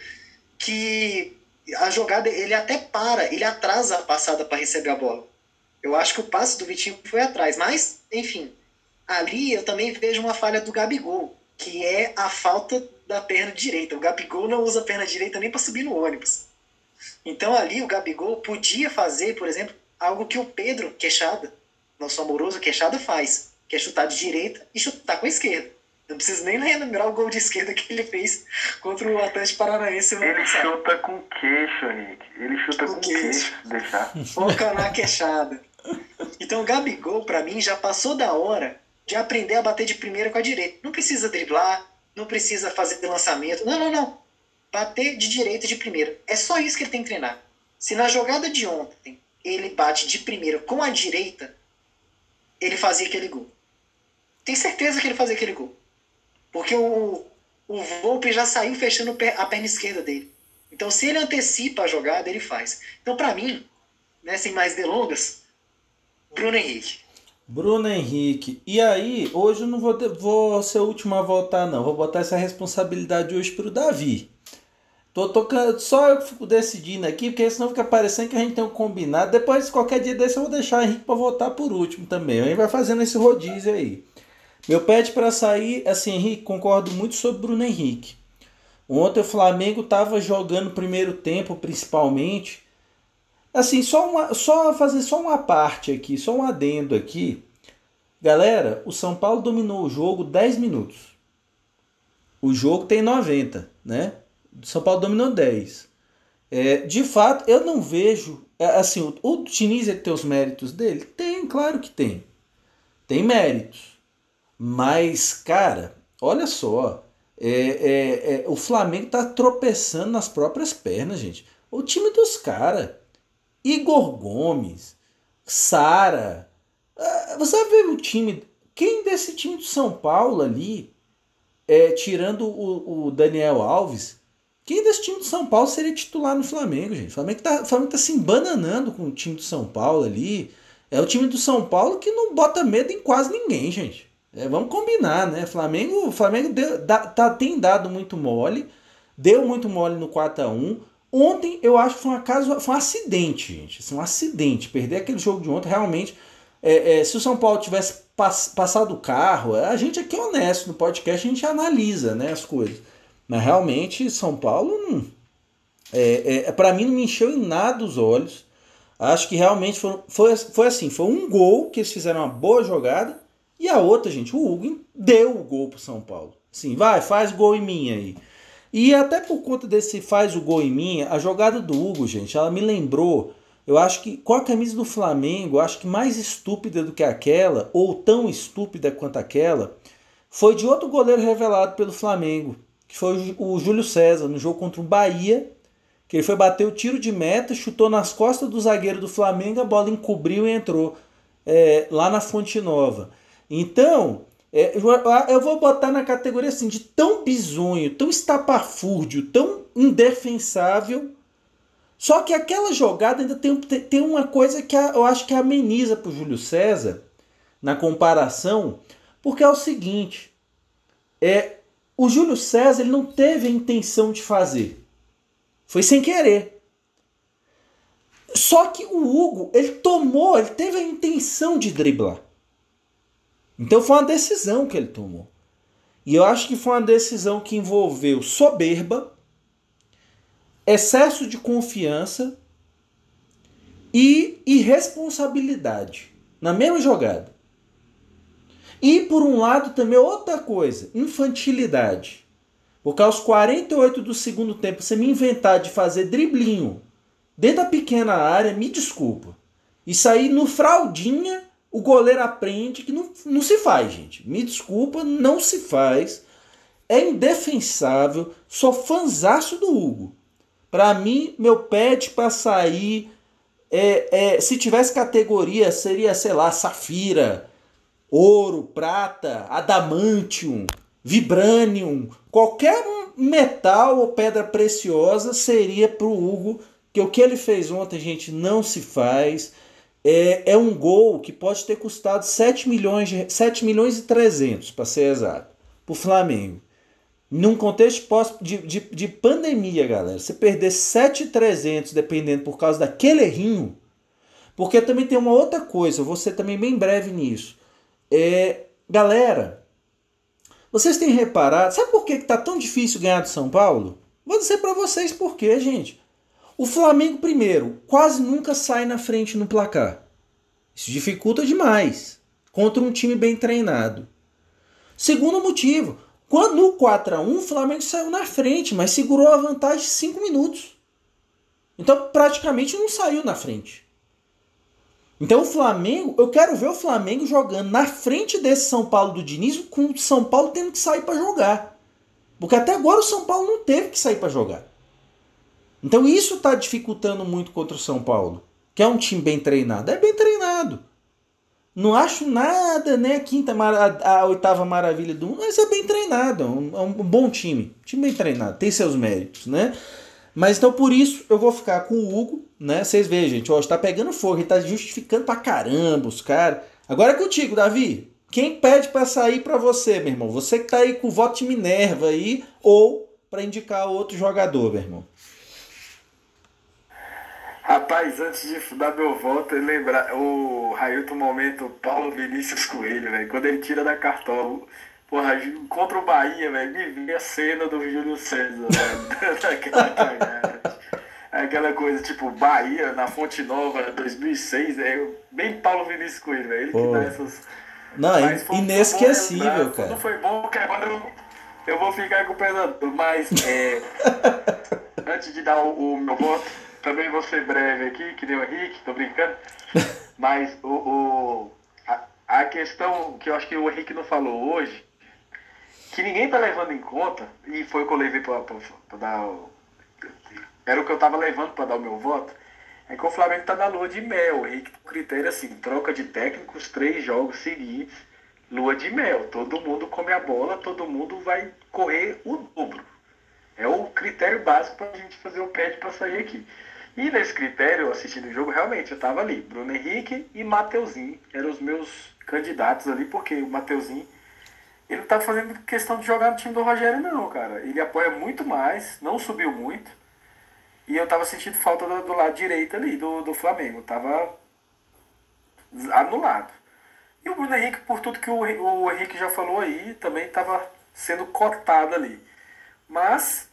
que a jogada, ele até para, ele atrasa a passada para receber a bola. Eu acho que o passe do Vitinho foi atrás. Mas, enfim, ali eu também vejo uma falha do Gabigol, que é a falta da perna direita. O Gabigol não usa a perna direita nem para subir no ônibus. Então ali o Gabigol podia fazer, por exemplo, algo que o Pedro Queixada, nosso amoroso Queixada, faz, que é chutar de direita e chutar com a esquerda. Não preciso nem lembrar o gol de esquerda que ele fez contra o Atlético Paranaense. Ele chuta com queixo, Henrique. Ele chuta com queixo. Deixar. Foca na queixada. Então o Gabigol, pra mim, já passou da hora de aprender a bater de primeira com a direita. Não precisa driblar, não precisa fazer lançamento. Não. Bater de direita de primeira. É só isso que ele tem que treinar. Se na jogada de ontem ele bate de primeira com a direita, ele fazia aquele gol. Tenho certeza que ele fazia aquele gol. Porque o Volpi já saiu fechando a perna esquerda dele. Então, se ele antecipa a jogada, ele faz. Então, para mim, né, sem mais delongas, Bruno Henrique. E aí, hoje eu não vou ser o último a voltar, não. Vou botar essa responsabilidade hoje pro Davi. Tô tocando, só eu fico decidindo aqui, porque senão fica parecendo que a gente tem um combinado. Depois, qualquer dia desse, eu vou deixar o Henrique para voltar por último também. Aí vai fazendo esse rodízio aí. Meu pede para sair, assim, Henrique, concordo muito sobre o Bruno Henrique. Ontem o Flamengo estava jogando o primeiro tempo, principalmente. Assim, só um adendo aqui. Galera, o São Paulo dominou o jogo 10 minutos. O jogo tem 90, né? O São Paulo dominou 10. De fato, eu não vejo... Assim, o Diniz tem os méritos dele? Tem, claro que tem. Tem méritos. Mas, cara, olha só, o Flamengo tá tropeçando nas próprias pernas, gente. O time dos caras, Igor Gomes, Sara, você vai ver o time, quem desse time do São Paulo ali, tirando o Daniel Alves, quem desse time do São Paulo seria titular no Flamengo, gente? O Flamengo tá se embananando com o time do São Paulo ali, é o time do São Paulo que não bota medo em quase ninguém, gente. Vamos combinar, né? Flamengo tem dado muito mole, deu muito mole no 4x1. Ontem eu acho que foi um acidente, gente. Assim, um acidente. Perder aquele jogo de ontem, realmente. Se o São Paulo tivesse passado o carro, a gente aqui é honesto no podcast, a gente analisa, né, as coisas. Mas realmente, São Paulo, para mim, não me encheu em nada os olhos. Acho que realmente foi um gol que eles fizeram uma boa jogada. E a outra, gente, o Hugo deu o gol pro São Paulo. Assim, faz gol em mim aí. E até por conta desse faz o gol em mim, a jogada do Hugo, gente, ela me lembrou, eu acho que com a camisa do Flamengo, acho que mais estúpida do que aquela, ou tão estúpida quanto aquela, foi de outro goleiro revelado pelo Flamengo, que foi o Júlio César, no jogo contra o Bahia, que ele foi bater o tiro de meta, chutou nas costas do zagueiro do Flamengo, a bola encobriu e entrou lá na Fonte Nova. Então, eu vou botar na categoria assim, de tão bizonho, tão estapafúrdio, tão indefensável. Só que aquela jogada ainda tem uma coisa que eu acho que ameniza para o Júlio César, na comparação, porque é o seguinte, o Júlio César ele não teve a intenção de fazer. Foi sem querer. Só que o Hugo, ele teve a intenção de driblar. Então foi uma decisão que ele tomou. E eu acho que foi uma decisão que envolveu soberba, excesso de confiança e irresponsabilidade na mesma jogada. E, por um lado, também outra coisa, infantilidade. Porque aos 48 do segundo tempo, você me inventar de fazer driblinho dentro da pequena área, me desculpa. Isso aí, no fraldinha, o goleiro aprende que não se faz, gente. Me desculpa, não se faz. É indefensável. Sou fanzaço do Hugo. Pra mim, meu pet pra sair... se tivesse categoria, seria, sei lá, safira, ouro, prata, adamantium, vibranium, qualquer metal ou pedra preciosa seria pro Hugo, que o que ele fez ontem, gente, não se faz. É um gol que pode ter custado 7 milhões e 300, para ser exato, pro Flamengo. Num contexto de pandemia, galera, você perder 7.300, dependendo, por causa daquele errinho, porque também tem uma outra coisa, eu vou ser também bem breve nisso. Galera, vocês têm reparado, sabe por que tá tão difícil ganhar do São Paulo? Vou dizer para vocês por quê, gente. O Flamengo, primeiro, quase nunca sai na frente no placar. Isso dificulta demais contra um time bem treinado. Segundo motivo... Quando no 4x1, o Flamengo saiu na frente, mas segurou a vantagem de 5 minutos. Então, praticamente não saiu na frente. Então, o Flamengo... Eu quero ver o Flamengo jogando na frente desse São Paulo do Diniz, com o São Paulo tendo que sair para jogar. Porque até agora o São Paulo não teve que sair para jogar. Então, isso está dificultando muito contra o São Paulo, que é um time bem treinado. É bem treinado. Não acho nada, né? A oitava maravilha do mundo, mas é bem treinado, é um bom time. Time bem treinado, tem seus méritos, né? Mas então por isso eu vou ficar com o Hugo, né? Vocês veem, gente, hoje tá pegando fogo, ele tá justificando pra caramba os caras. Agora é contigo, Davi. Quem pede pra sair pra você, meu irmão? Você que tá aí com o voto de Minerva aí, ou pra indicar outro jogador, meu irmão. Rapaz, antes de dar meu voto, lembrar o Railton, momento Paulo Vinícius Coelho, velho. Quando ele tira da cartola, porra, contra o Bahia, velho, me vê a cena do Júlio César, velho. Aquela coisa, tipo, Bahia na Fonte Nova, 2006, é bem Paulo Vinícius Coelho, velho. Ele que dá essas... Não, inesquecível, cara. Não foi bom, que agora eu vou ficar com o pesadelo, mas antes de dar o meu voto... Também vou ser breve aqui, que nem o Henrique, tô brincando. Mas a questão que eu acho que o Henrique não falou hoje, que ninguém tá levando em conta, e foi o que eu levei pra dar o... Era o que eu tava levando pra dar o meu voto, é que o Flamengo tá na lua de mel. O Henrique, o critério assim, troca de técnicos, 3 jogos seguidos, lua de mel. Todo mundo come a bola, todo mundo vai correr o dobro. É o critério básico pra gente fazer o pad pra sair aqui. E nesse critério, assistindo o jogo, realmente eu tava ali. Bruno Henrique e Mateuzinho eram os meus candidatos ali, porque o Mateuzinho, ele não tá fazendo questão de jogar no time do Rogério não, cara. Ele apoia muito mais, não subiu muito. E eu tava sentindo falta do lado direito ali, do Flamengo. Tava anulado. E o Bruno Henrique, por tudo que o Henrique já falou aí, também tava sendo cotado ali. Mas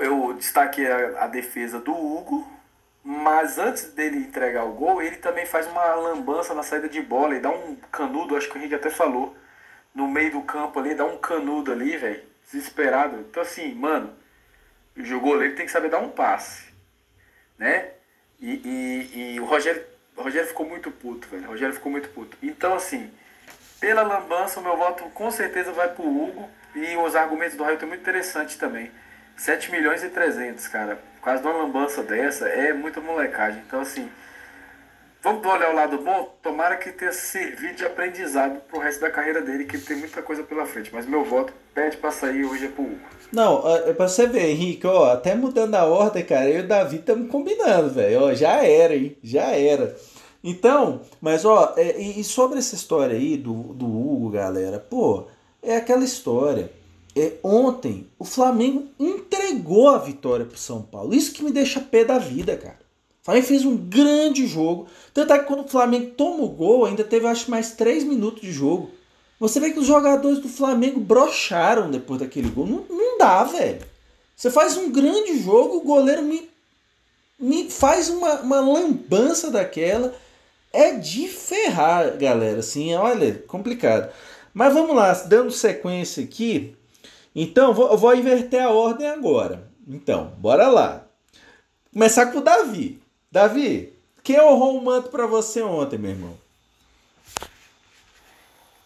eu destaquei a defesa do Hugo, mas antes dele entregar o gol, ele também faz uma lambança na saída de bola e dá um canudo, acho que o Henrique até falou, no meio do campo ali, dá um canudo ali, velho, desesperado. Então assim, mano, o goleiro tem que saber dar um passe, né? E o Rogério ficou muito puto, velho, o Rogério ficou muito puto. Então assim, pela lambança, o meu voto com certeza vai pro Hugo. E os argumentos do Railton é muito interessante também. 7 milhões e 300, cara. Por causa de uma lambança dessa, é muita molecagem. Então, assim, vamos olhar o lado bom? Tomara que tenha servido de aprendizado pro resto da carreira dele, que ele tem muita coisa pela frente. Mas meu voto pede pra sair hoje é pro Hugo. Não, pra você ver, Henrique, ó, até mudando a ordem, cara, eu e o Davi estamos combinando, velho. Ó, já era, hein? Já era. Então, mas, ó, e sobre essa história aí do Hugo, galera, pô... É aquela história. Ontem, o Flamengo entregou a vitória pro São Paulo. Isso que me deixa pé da vida, cara. O Flamengo fez um grande jogo. Tanto é que quando o Flamengo toma o gol, ainda teve acho mais 3 minutos de jogo. Você vê que os jogadores do Flamengo broxaram depois daquele gol. Não dá, velho. Você faz um grande jogo, o goleiro me faz uma lambança daquela. É de ferrar, galera. Assim, olha, complicado. Mas vamos lá, dando sequência aqui. Então, eu vou inverter a ordem agora. Então, bora lá. Começar com o Davi. Davi, quem honrou o manto pra você ontem, meu irmão?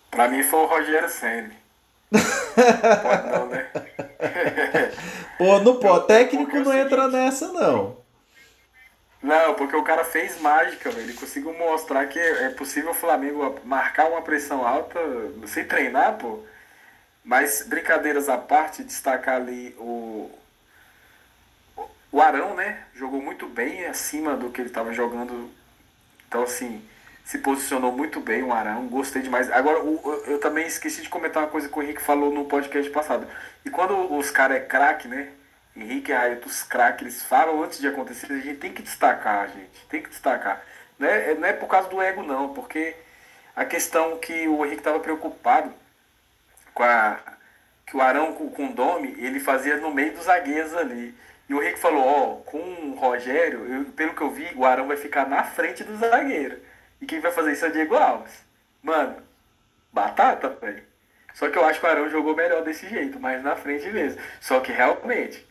Pra mim foi o Rogério Ceni. Pode não, né? Pô, não pode. Técnico não entra nessa, não. Não, porque o cara fez mágica, velho. Ele conseguiu mostrar que é possível o Flamengo marcar uma pressão alta sem treinar, pô. Mas, brincadeiras à parte, destacar ali o Arão, né? Jogou muito bem acima do que ele estava jogando. Então, assim, se posicionou muito bem o Arão. Gostei demais. Agora, eu também esqueci de comentar uma coisa que o Henrique falou no podcast passado. E quando os caras é craque, né? Henrique e Railton, os craques, eles falam antes de acontecer. A gente tem que destacar, gente. Tem que destacar. Não é por causa do ego, não. Porque a questão que o Henrique estava preocupado que o Arão com o Domè, ele fazia no meio dos zagueiros ali. E o Henrique falou, com o Rogério, pelo que eu vi, o Arão vai ficar na frente do zagueiro. E quem vai fazer isso é o Diego Alves. Mano, batata, velho. Só que eu acho que o Arão jogou melhor desse jeito, mais na frente mesmo. Só que realmente,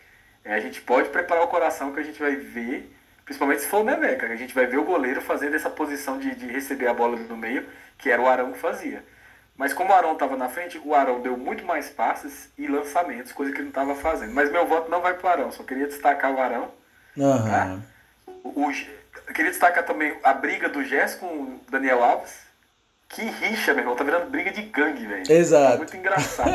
a gente pode preparar o coração que a gente vai ver, principalmente se for o Domè, cara. A gente vai ver o goleiro fazendo essa posição de receber a bola do meio, que era o Arão que fazia. Mas como o Arão estava na frente, o Arão deu muito mais passes e lançamentos, coisa que ele não estava fazendo. Mas meu voto não vai para o Arão, só queria destacar o Arão. Uhum. Tá? Queria destacar também a briga do Gerson com o Daniel Alves. Que rixa, meu irmão, tá virando briga de gangue, velho. Exato. É muito engraçado.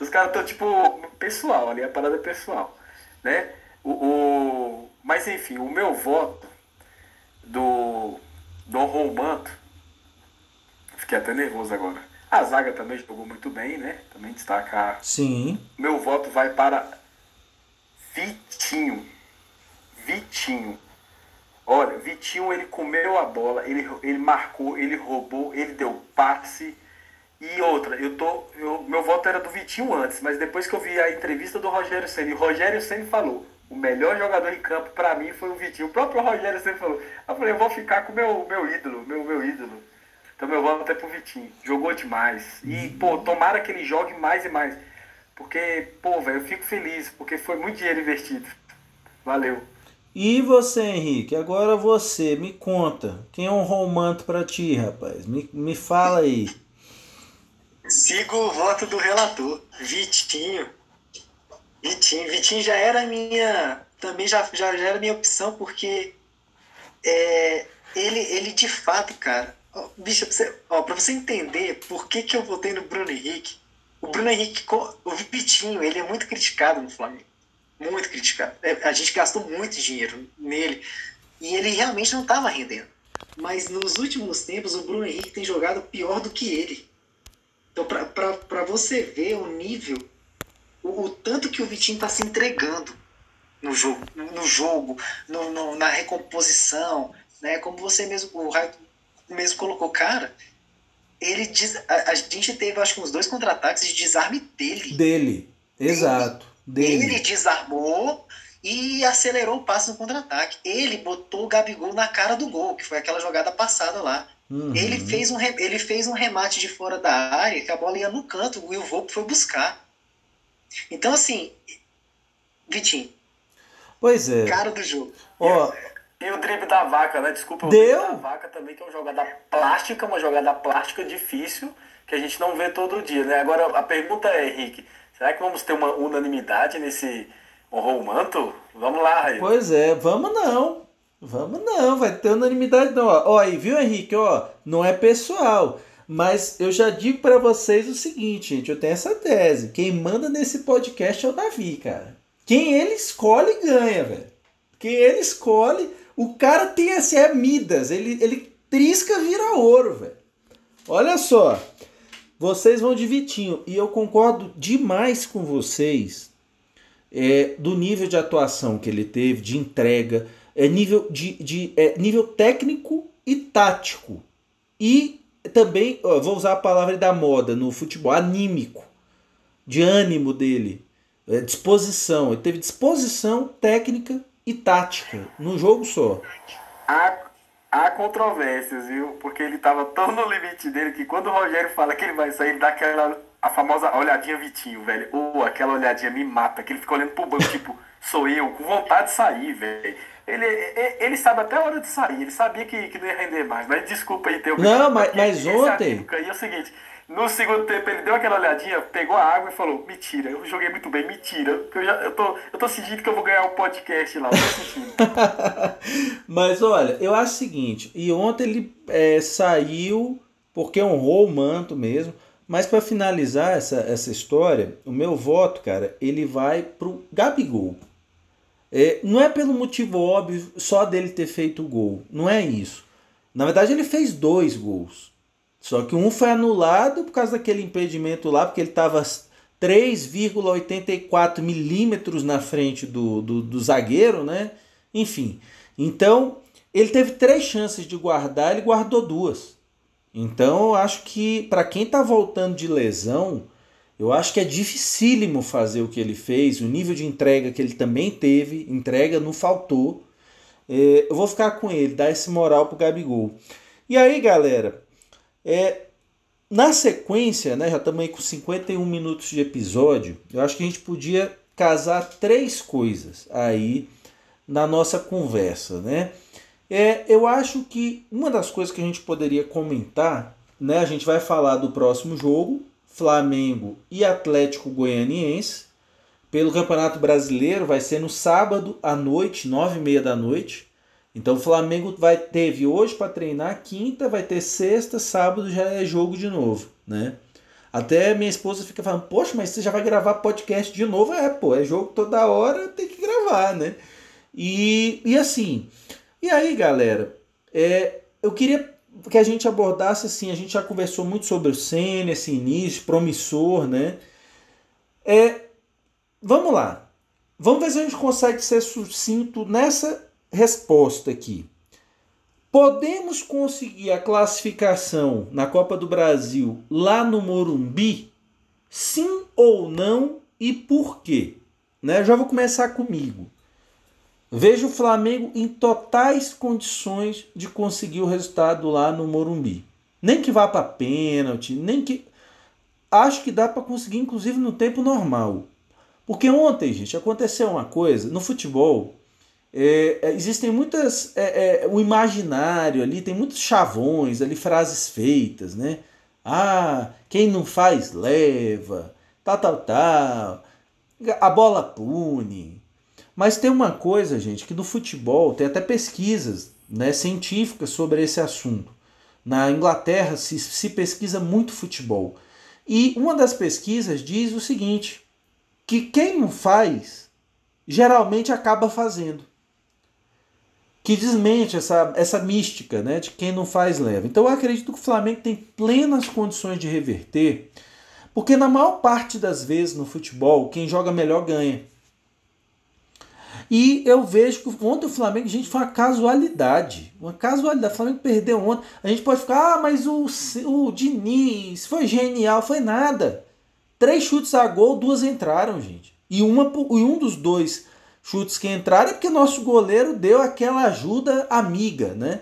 Os caras estão tipo, pessoal ali, a parada é pessoal. Né? Mas enfim, o meu voto do Romanto, fiquei até nervoso agora. A zaga também jogou muito bem, né? Também destacar. Sim. Meu voto vai para Vitinho. Vitinho. Olha, Vitinho, ele comeu a bola, ele marcou, ele roubou, ele deu passe. E outra, meu voto era do Vitinho antes, mas depois que eu vi a entrevista do Rogério Ceni, o Rogério Ceni falou, o melhor jogador em campo para mim foi o Vitinho. O próprio Rogério Ceni falou. Eu falei, eu vou ficar com o meu ídolo, meu ídolo. Então meu voto até pro Vitinho. Jogou demais. E, pô, tomara que ele jogue mais e mais. Porque, pô, velho, eu fico feliz. Porque foi muito dinheiro investido. Valeu. E você, Henrique? Agora você, me conta. Quem honrou o manto pra ti, rapaz? Me fala aí. Sigo o voto do relator. Vitinho. Vitinho já era minha... Também já era minha opção, porque... Ele de fato, cara... Bicho, pra você entender por que eu votei no Bruno Henrique, o Vitinho, ele é muito criticado no Flamengo. Muito criticado. A gente gastou muito dinheiro nele e ele realmente não estava rendendo. Mas nos últimos tempos, o Bruno Henrique tem jogado pior do que ele. Então, pra você ver o nível, o tanto que o Vitinho está se entregando no jogo, na recomposição, né? Como você mesmo, o Railton mesmo colocou, cara, ele diz, a gente teve acho que uns 2 contra-ataques de desarme dele. Exato, dele. Ele desarmou e acelerou o passe no contra-ataque. Ele botou o Gabigol na cara do gol, que foi aquela jogada passada lá. Uhum. Ele fez um remate de fora da área, que a bola ia no canto, o Volpi foi buscar. Então, assim, Vitinho, pois é, cara do jogo. Ó, e o drible da vaca, né? Desculpa, o drible da vaca também, que é uma jogada plástica difícil, que a gente não vê todo dia, né? Agora, a pergunta é, Henrique, será que vamos ter uma unanimidade nesse honrou o manto? Vamos lá, Raio. Pois é, vamos não, vai ter unanimidade não. Ó, aí, viu, Henrique? Ó, não é pessoal, mas eu já digo pra vocês o seguinte, gente, eu tenho essa tese, quem manda nesse podcast é o Davi, cara. Quem ele escolhe ganha, velho. Quem ele escolhe... O cara tem esse Midas, ele trisca, vira ouro, velho. Olha só, vocês vão de Vitinho, e eu concordo demais com vocês do nível de atuação que ele teve, de entrega, nível técnico e tático. E também, vou usar a palavra da moda no futebol, anímico, de ânimo dele, disposição. Ele teve disposição técnica e tática num jogo só. Há controvérsias, viu? Porque ele estava tão no limite dele que quando o Rogério fala que ele vai sair, ele dá a famosa olhadinha Vitinho, velho. Ou aquela olhadinha me mata, que ele fica olhando pro banco, tipo, sou eu, com vontade de sair, velho. Ele sabe até a hora de sair, ele sabia que não ia render mais, mas desculpa aí ter o... Não, mas ontem... E é o seguinte, no segundo tempo ele deu aquela olhadinha, pegou a água e falou, mentira, eu joguei muito bem, mentira, porque eu tô sentindo que eu vou ganhar um podcast lá, eu tô sentindo. Mas olha, eu acho o seguinte, e ontem ele saiu, porque honrou o manto mesmo. Mas para finalizar essa história, o meu voto, cara, ele vai pro Gabigol. Não é pelo motivo óbvio só dele ter feito o gol, não é isso. Na verdade ele fez 2 gols, só que um foi anulado por causa daquele impedimento lá, porque ele estava 3,84 milímetros na frente do zagueiro, né? Enfim, então ele teve 3 chances de guardar, ele guardou 2. Então eu acho que para quem está voltando de lesão, eu acho que é dificílimo fazer o que ele fez, o nível de entrega que ele também teve, entrega não faltou. Eu vou ficar com ele, dar esse moral pro Gabigol. E aí, galera, na sequência, né, já estamos aí com 51 minutos de episódio, eu acho que a gente podia casar 3 coisas aí na nossa conversa, né? Eu acho que uma das coisas que a gente poderia comentar, né, a gente vai falar do próximo jogo, Flamengo e Atlético Goianiense, pelo Campeonato Brasileiro, vai ser no sábado à noite, 21h30. Então o Flamengo teve hoje para treinar, quinta, vai ter sexta, sábado já é jogo de novo, né? Até minha esposa fica falando, poxa, mas você já vai gravar podcast de novo? É jogo toda hora, tem que gravar, né? E assim... E aí, galera, eu queria que a gente abordasse assim, a gente já conversou muito sobre o Ceni, esse início promissor, né? Vamos lá, vamos ver se a gente consegue ser sucinto nessa resposta aqui. Podemos conseguir a classificação na Copa do Brasil lá no Morumbi? Sim ou não e por quê? Né? Já vou começar comigo. Vejo o Flamengo em totais condições de conseguir o resultado lá no Morumbi. Nem que vá para pênalti, nem que... Acho que dá para conseguir, inclusive, no tempo normal. Porque ontem, gente, aconteceu uma coisa. No futebol, existem muitas... o imaginário ali, tem muitos chavões ali, frases feitas, né? Ah, quem não faz, leva. Tal, tal, tal. A bola pune... Mas tem uma coisa, gente, que no futebol tem até pesquisas, né, científicas sobre esse assunto. Na Inglaterra se pesquisa muito futebol. E uma das pesquisas diz o seguinte, que quem não faz, geralmente acaba fazendo. Que desmente essa mística, né, de quem não faz leva. Então eu acredito que o Flamengo tem plenas condições de reverter, porque na maior parte das vezes no futebol, quem joga melhor ganha. E eu vejo que ontem o Flamengo, gente, foi uma casualidade. Uma casualidade. O Flamengo perdeu ontem. A gente pode ficar, mas o Diniz foi genial. Foi nada. 3 chutes a gol, 2 entraram, gente. E um dos 2 chutes que entraram é porque nosso goleiro deu aquela ajuda amiga, né?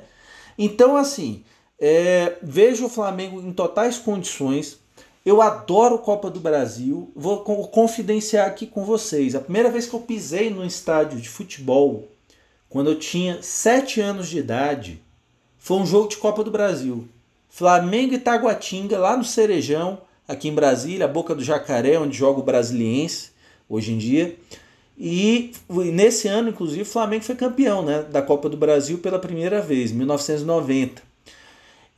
Então, assim, vejo o Flamengo em totais condições. Eu adoro Copa do Brasil, vou confidenciar aqui com vocês. A primeira vez que eu pisei num estádio de futebol, quando eu tinha 7 anos de idade, foi um jogo de Copa do Brasil. Flamengo e Taguatinga, lá no Cerejão, aqui em Brasília, a Boca do Jacaré, onde joga o Brasiliense, hoje em dia. E nesse ano, inclusive, o Flamengo foi campeão, né, da Copa do Brasil pela primeira vez, 1990.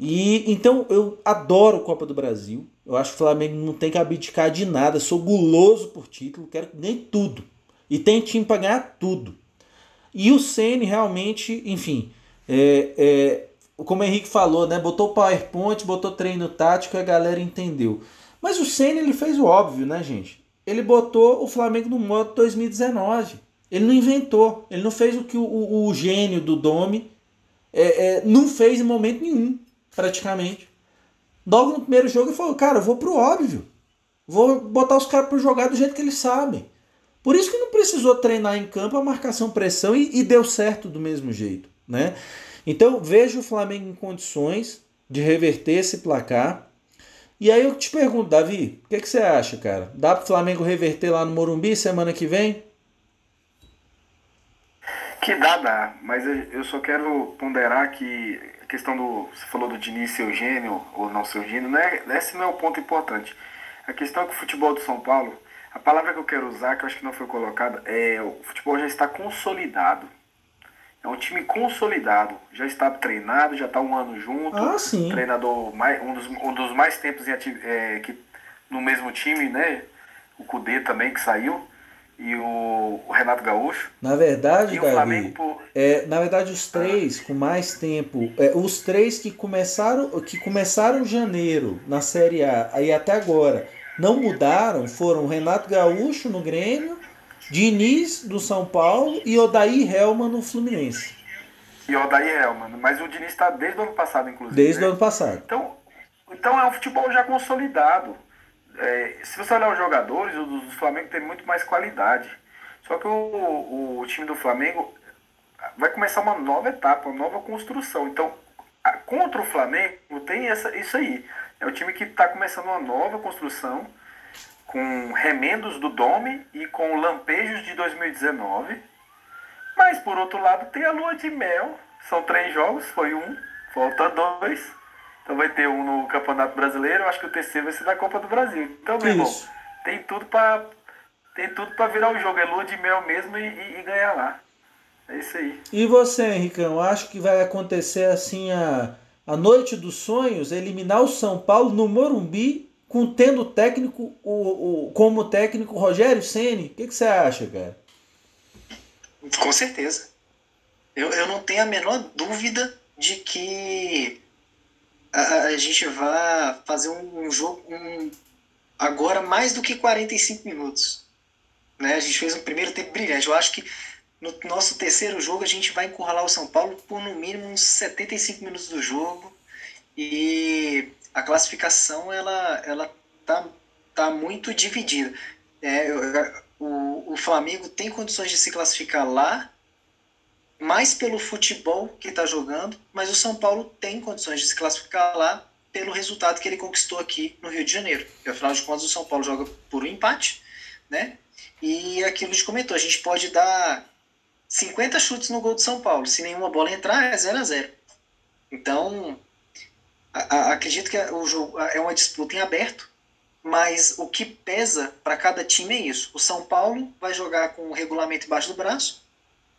E então eu adoro Copa do Brasil. Eu acho que o Flamengo não tem que abdicar de nada. Sou guloso por título, quero ganhar tudo. E tem time para ganhar tudo. E o Ceni realmente, enfim, como o Henrique falou, né, botou PowerPoint, botou treino tático e a galera entendeu. Mas o Ceni ele fez o óbvio, né, gente? ele botou o Flamengo no modo 2019. Ele não inventou, ele não fez o que o gênio do Domè não fez em momento nenhum, praticamente. Logo no primeiro jogo ele falou, cara, eu vou pro óbvio. Vou botar os caras para jogar do jeito que eles sabem. Por isso que não precisou treinar em campo a marcação pressão e deu certo do mesmo jeito, né? Então vejo o Flamengo em condições de reverter esse placar. E aí eu te pergunto, Davi, o que você acha, cara? Dá pro Flamengo reverter lá no Morumbi semana que vem? Que dá, mas eu só quero ponderar que a questão do... Você falou do Diniz ser o gênio ou não ser o gênio, né? Esse não é o ponto importante. A questão é que o futebol do São Paulo, a palavra que eu quero usar, que eu acho que não foi colocada, é o futebol já está consolidado. É um time consolidado, já está treinado, já está um ano junto. Ah, sim. Treinador, um dos mais tempos no mesmo time, né? O Cudê também, que saiu. E o Renato Gaúcho. Na verdade, Davi, os três com mais tempo, os três que começaram janeiro na Série A aí até agora, não mudaram, foram o Renato Gaúcho no Grêmio, Diniz do São Paulo e Odair Hellman no Fluminense. E Odair Hellman, mas o Diniz está desde o ano passado, inclusive. Desde o ano passado. Então é um futebol já consolidado. Se você olhar os jogadores, o do Flamengo tem muito mais qualidade. Só que o time do Flamengo vai começar uma nova etapa, uma nova construção. Então, contra o Flamengo, tem isso aí. É o time que está começando uma nova construção, com remendos do Domè e com lampejos de 2019. Mas, por outro lado, tem a lua de mel. São 3 jogos, foi 1, falta 2. Então vai ter um no Campeonato Brasileiro, eu acho que o terceiro vai ser da Copa do Brasil. Então, meu irmão, tem tudo pra virar o jogo. É lua de mel mesmo e ganhar lá. É isso aí. E você, Henricão, acho que vai acontecer assim a noite dos sonhos, eliminar o São Paulo no Morumbi, contendo o técnico, como técnico Rogério Ceni? O que você acha, cara? Com certeza. Eu não tenho a menor dúvida de que a gente vai fazer um jogo agora mais do que 45 minutos. Né? A gente fez um primeiro tempo brilhante. Eu acho que no nosso terceiro jogo a gente vai encurralar o São Paulo por no mínimo uns 75 minutos do jogo. E a classificação ela tá muito dividida. O Flamengo tem condições de se classificar lá, mais pelo futebol que está jogando, mas o São Paulo tem condições de se classificar lá pelo resultado que ele conquistou aqui no Rio de Janeiro. Porque, afinal de contas, o São Paulo joga por um empate, né? E aquilo que comentou, a gente pode dar 50 chutes no gol do São Paulo, se nenhuma bola entrar, é 0-0. Então, acredito que o jogo é uma disputa em aberto, mas o que pesa para cada time é isso. O São Paulo vai jogar com o regulamento embaixo do braço,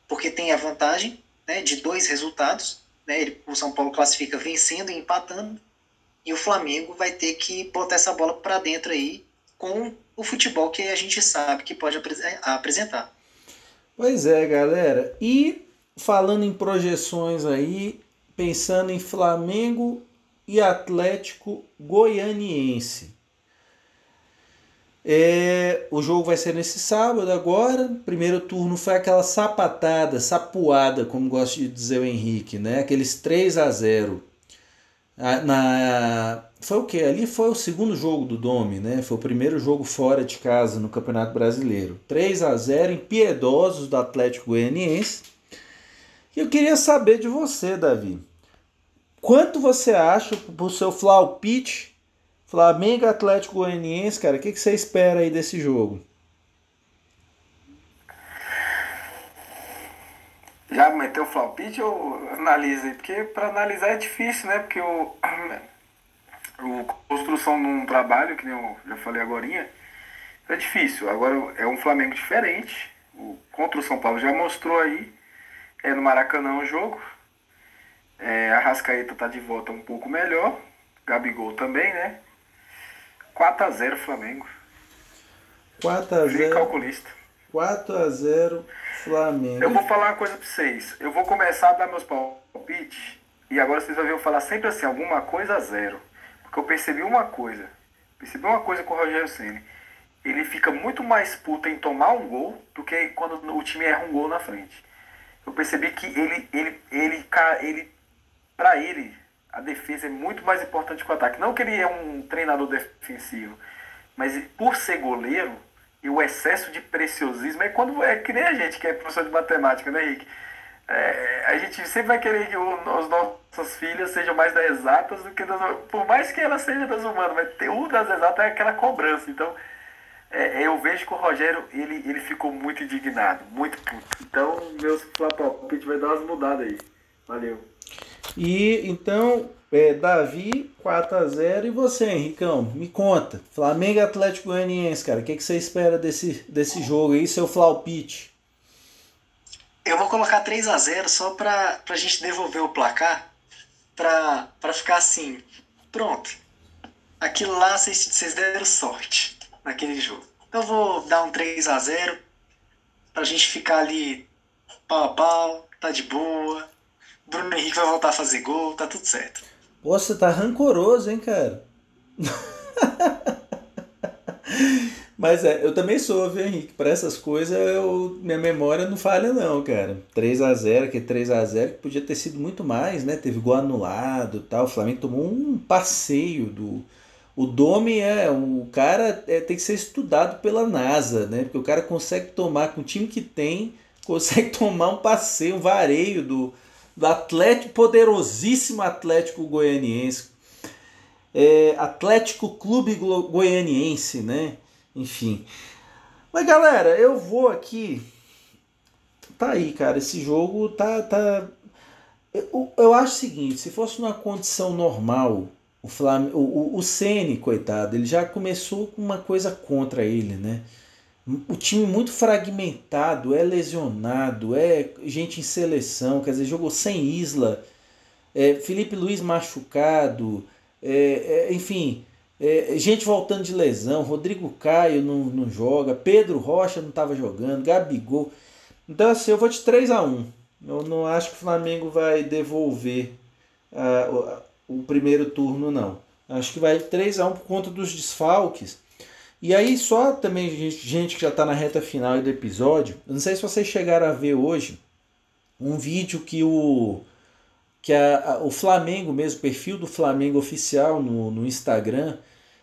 porque tem a vantagem, né, de 2 resultados. Né, o São Paulo classifica vencendo e empatando. E o Flamengo vai ter que botar essa bola para dentro aí com o futebol que a gente sabe que pode apresentar. Pois é, galera. E falando em projeções aí, pensando em Flamengo e Atlético Goianiense. O jogo vai ser nesse sábado agora. Primeiro turno foi aquela sapuada, como gosta de dizer o Henrique, né? Aqueles 3-0. Foi o que? Ali foi o segundo jogo do Domè, né? Foi o primeiro jogo fora de casa no Campeonato Brasileiro. 3-0 impiedosos do Atlético Goianiense. E eu queria saber de você, Davi. Quanto você acha pro seu flaupite Flamengo Atlético Goianiense, cara, o que você espera aí desse jogo? Já meteu o flaupite ou analisa aí? Porque para analisar é difícil, né? Porque a construção de um trabalho, que nem eu já falei agorinha, é difícil. Agora é um Flamengo diferente. Contra o São Paulo já mostrou aí. É no Maracanã o jogo. A Arrascaeta tá de volta um pouco melhor. Gabigol também, né? 4-0 Flamengo. 4-0. Calculista. 4-0 Flamengo. Eu vou falar uma coisa pra vocês. Eu vou começar a dar meus palpites. E agora vocês vão ver eu falar sempre assim, alguma coisa a zero. Porque eu percebi uma coisa. Percebi uma coisa com o Rogério Ceni. ele fica muito mais puto em tomar um gol do que quando o time erra um gol na frente. Eu percebi que pra ele, a defesa é muito mais importante que o ataque. Não que ele é um treinador defensivo, mas por ser goleiro, e o excesso de preciosismo é quando é que nem a gente que é professor de matemática, né, Henrique? É, a gente sempre vai querer que as nossas filhas sejam mais das exatas do que das humanas. Por mais que ela seja das humanas, mas ter um das exatas é aquela cobrança. Então, eu vejo que o Rogério, ele ficou muito indignado, muito puto. Então, meus palpites vai dar umas mudadas aí. Valeu. E, então, Davi, 4-0. E você, Henricão, me conta. Flamengo e Atlético Goianiense, cara. O que você espera desse jogo aí, seu palpite? Eu vou colocar 3-0 só para a gente devolver o placar, para ficar assim, pronto. Aquilo lá vocês deram sorte naquele jogo. Eu vou dar um 3-0 para a gente ficar ali pau a pau, tá de boa. Bruno Henrique vai voltar a fazer gol, tá tudo certo. Pô, você tá rancoroso, hein, cara? Mas eu também sou, viu, Henrique? Para essas coisas, minha memória não falha não, cara. 3-0, que 3-0 podia ter sido muito mais, né? Teve gol anulado e tal. O Flamengo tomou um passeio do... O Domè o cara tem que ser estudado pela NASA, né? Porque o cara consegue tomar, com o time que tem, consegue tomar um passeio, um vareio do Atlético, poderosíssimo Atlético Goianiense. Atlético Clube Goianiense, né? Enfim, mas galera, eu vou aqui, tá aí, cara, esse jogo tá... eu acho o seguinte, se fosse numa condição normal, o Ceni, coitado, ele já começou com uma coisa contra ele, né? O time muito fragmentado, é lesionado, é gente em seleção, quer dizer, jogou sem Isla, Felipe Luiz machucado, enfim... gente voltando de lesão, Rodrigo Caio não joga, Pedro Rocha não estava jogando, Gabigol. Então assim, eu vou de 3-1. Eu não acho que o Flamengo vai devolver o primeiro turno, não. Acho que vai de 3-1 por conta dos desfalques. E aí só também, gente que já está na reta final do episódio, eu não sei se vocês chegaram a ver hoje um vídeo que o Flamengo mesmo, o perfil do Flamengo oficial no Instagram,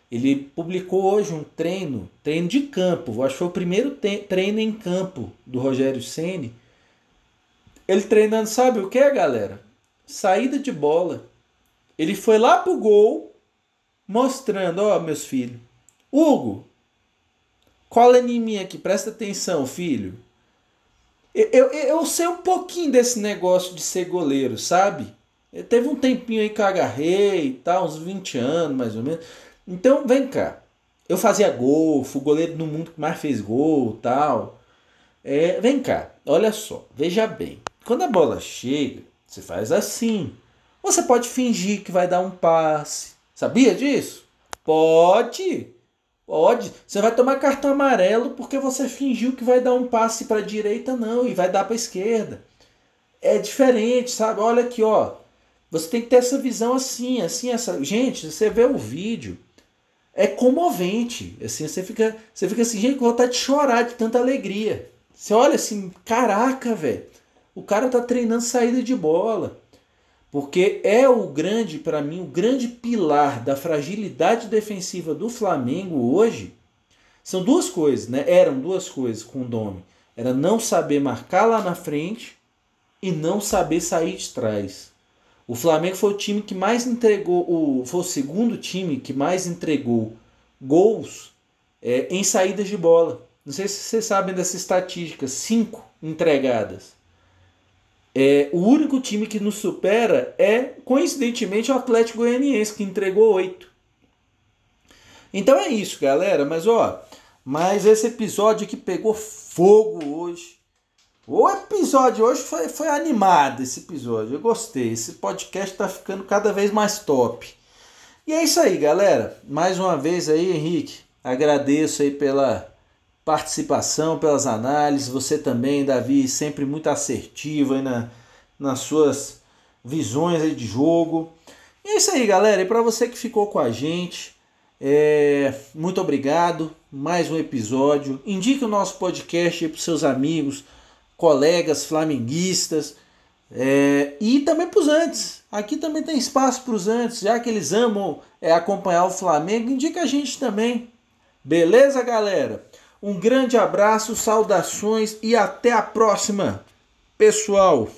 ele publicou hoje um treino de campo, acho que foi o primeiro treino em campo do Rogério Ceni. Ele treinando, sabe o que, galera? Saída de bola. Ele foi lá pro gol, mostrando, ó, meus filhos, Hugo, cola em mim aqui, presta atenção, filho. Eu sei um pouquinho desse negócio de ser goleiro, sabe? Eu teve um tempinho aí que eu agarrei e tal, uns 20 anos mais ou menos. Então, vem cá. Eu fazia gol, fui goleiro no mundo que mais fez gol e tal. Vem cá, olha só, veja bem. Quando a bola chega, você faz assim. Você pode fingir que vai dar um passe. Sabia disso? Pode, você vai tomar cartão amarelo porque você fingiu que vai dar um passe para a direita, não, e vai dar para a esquerda. É diferente, sabe? Olha aqui, ó. Você tem que ter essa visão assim, essa. Gente, você vê o vídeo, é comovente. Assim, você fica assim, gente, com vontade de chorar de tanta alegria. Você olha assim, caraca, velho. O cara tá treinando saída de bola. Porque é para mim, o grande pilar da fragilidade defensiva do Flamengo hoje. São duas coisas, né? Eram duas coisas com o Domè. Era não saber marcar lá na frente e não saber sair de trás. O Flamengo foi o time que mais entregou, foi o segundo time que mais entregou gols em saídas de bola. Não sei se vocês sabem dessa estatística, 5 entregadas. O único time que nos supera é, coincidentemente, o Atlético Goianiense, que entregou 8. Então é isso, galera. Mas esse episódio aqui pegou fogo hoje. O episódio hoje foi animado, esse episódio. Eu gostei. Esse podcast tá ficando cada vez mais top. E é isso aí, galera. Mais uma vez aí, Henrique, agradeço aí pela... participação, pelas análises, você também, Davi, sempre muito assertivo aí nas suas visões aí de jogo. E é isso aí, galera, e para você que ficou com a gente, Muito obrigado, mais um episódio. Indique o nosso podcast para os seus amigos, colegas flamenguistas, e também para os antes. Aqui também tem espaço para os antes, já que eles amam acompanhar o Flamengo. Indica a gente também. Beleza, galera? Um grande abraço, saudações e até a próxima, pessoal!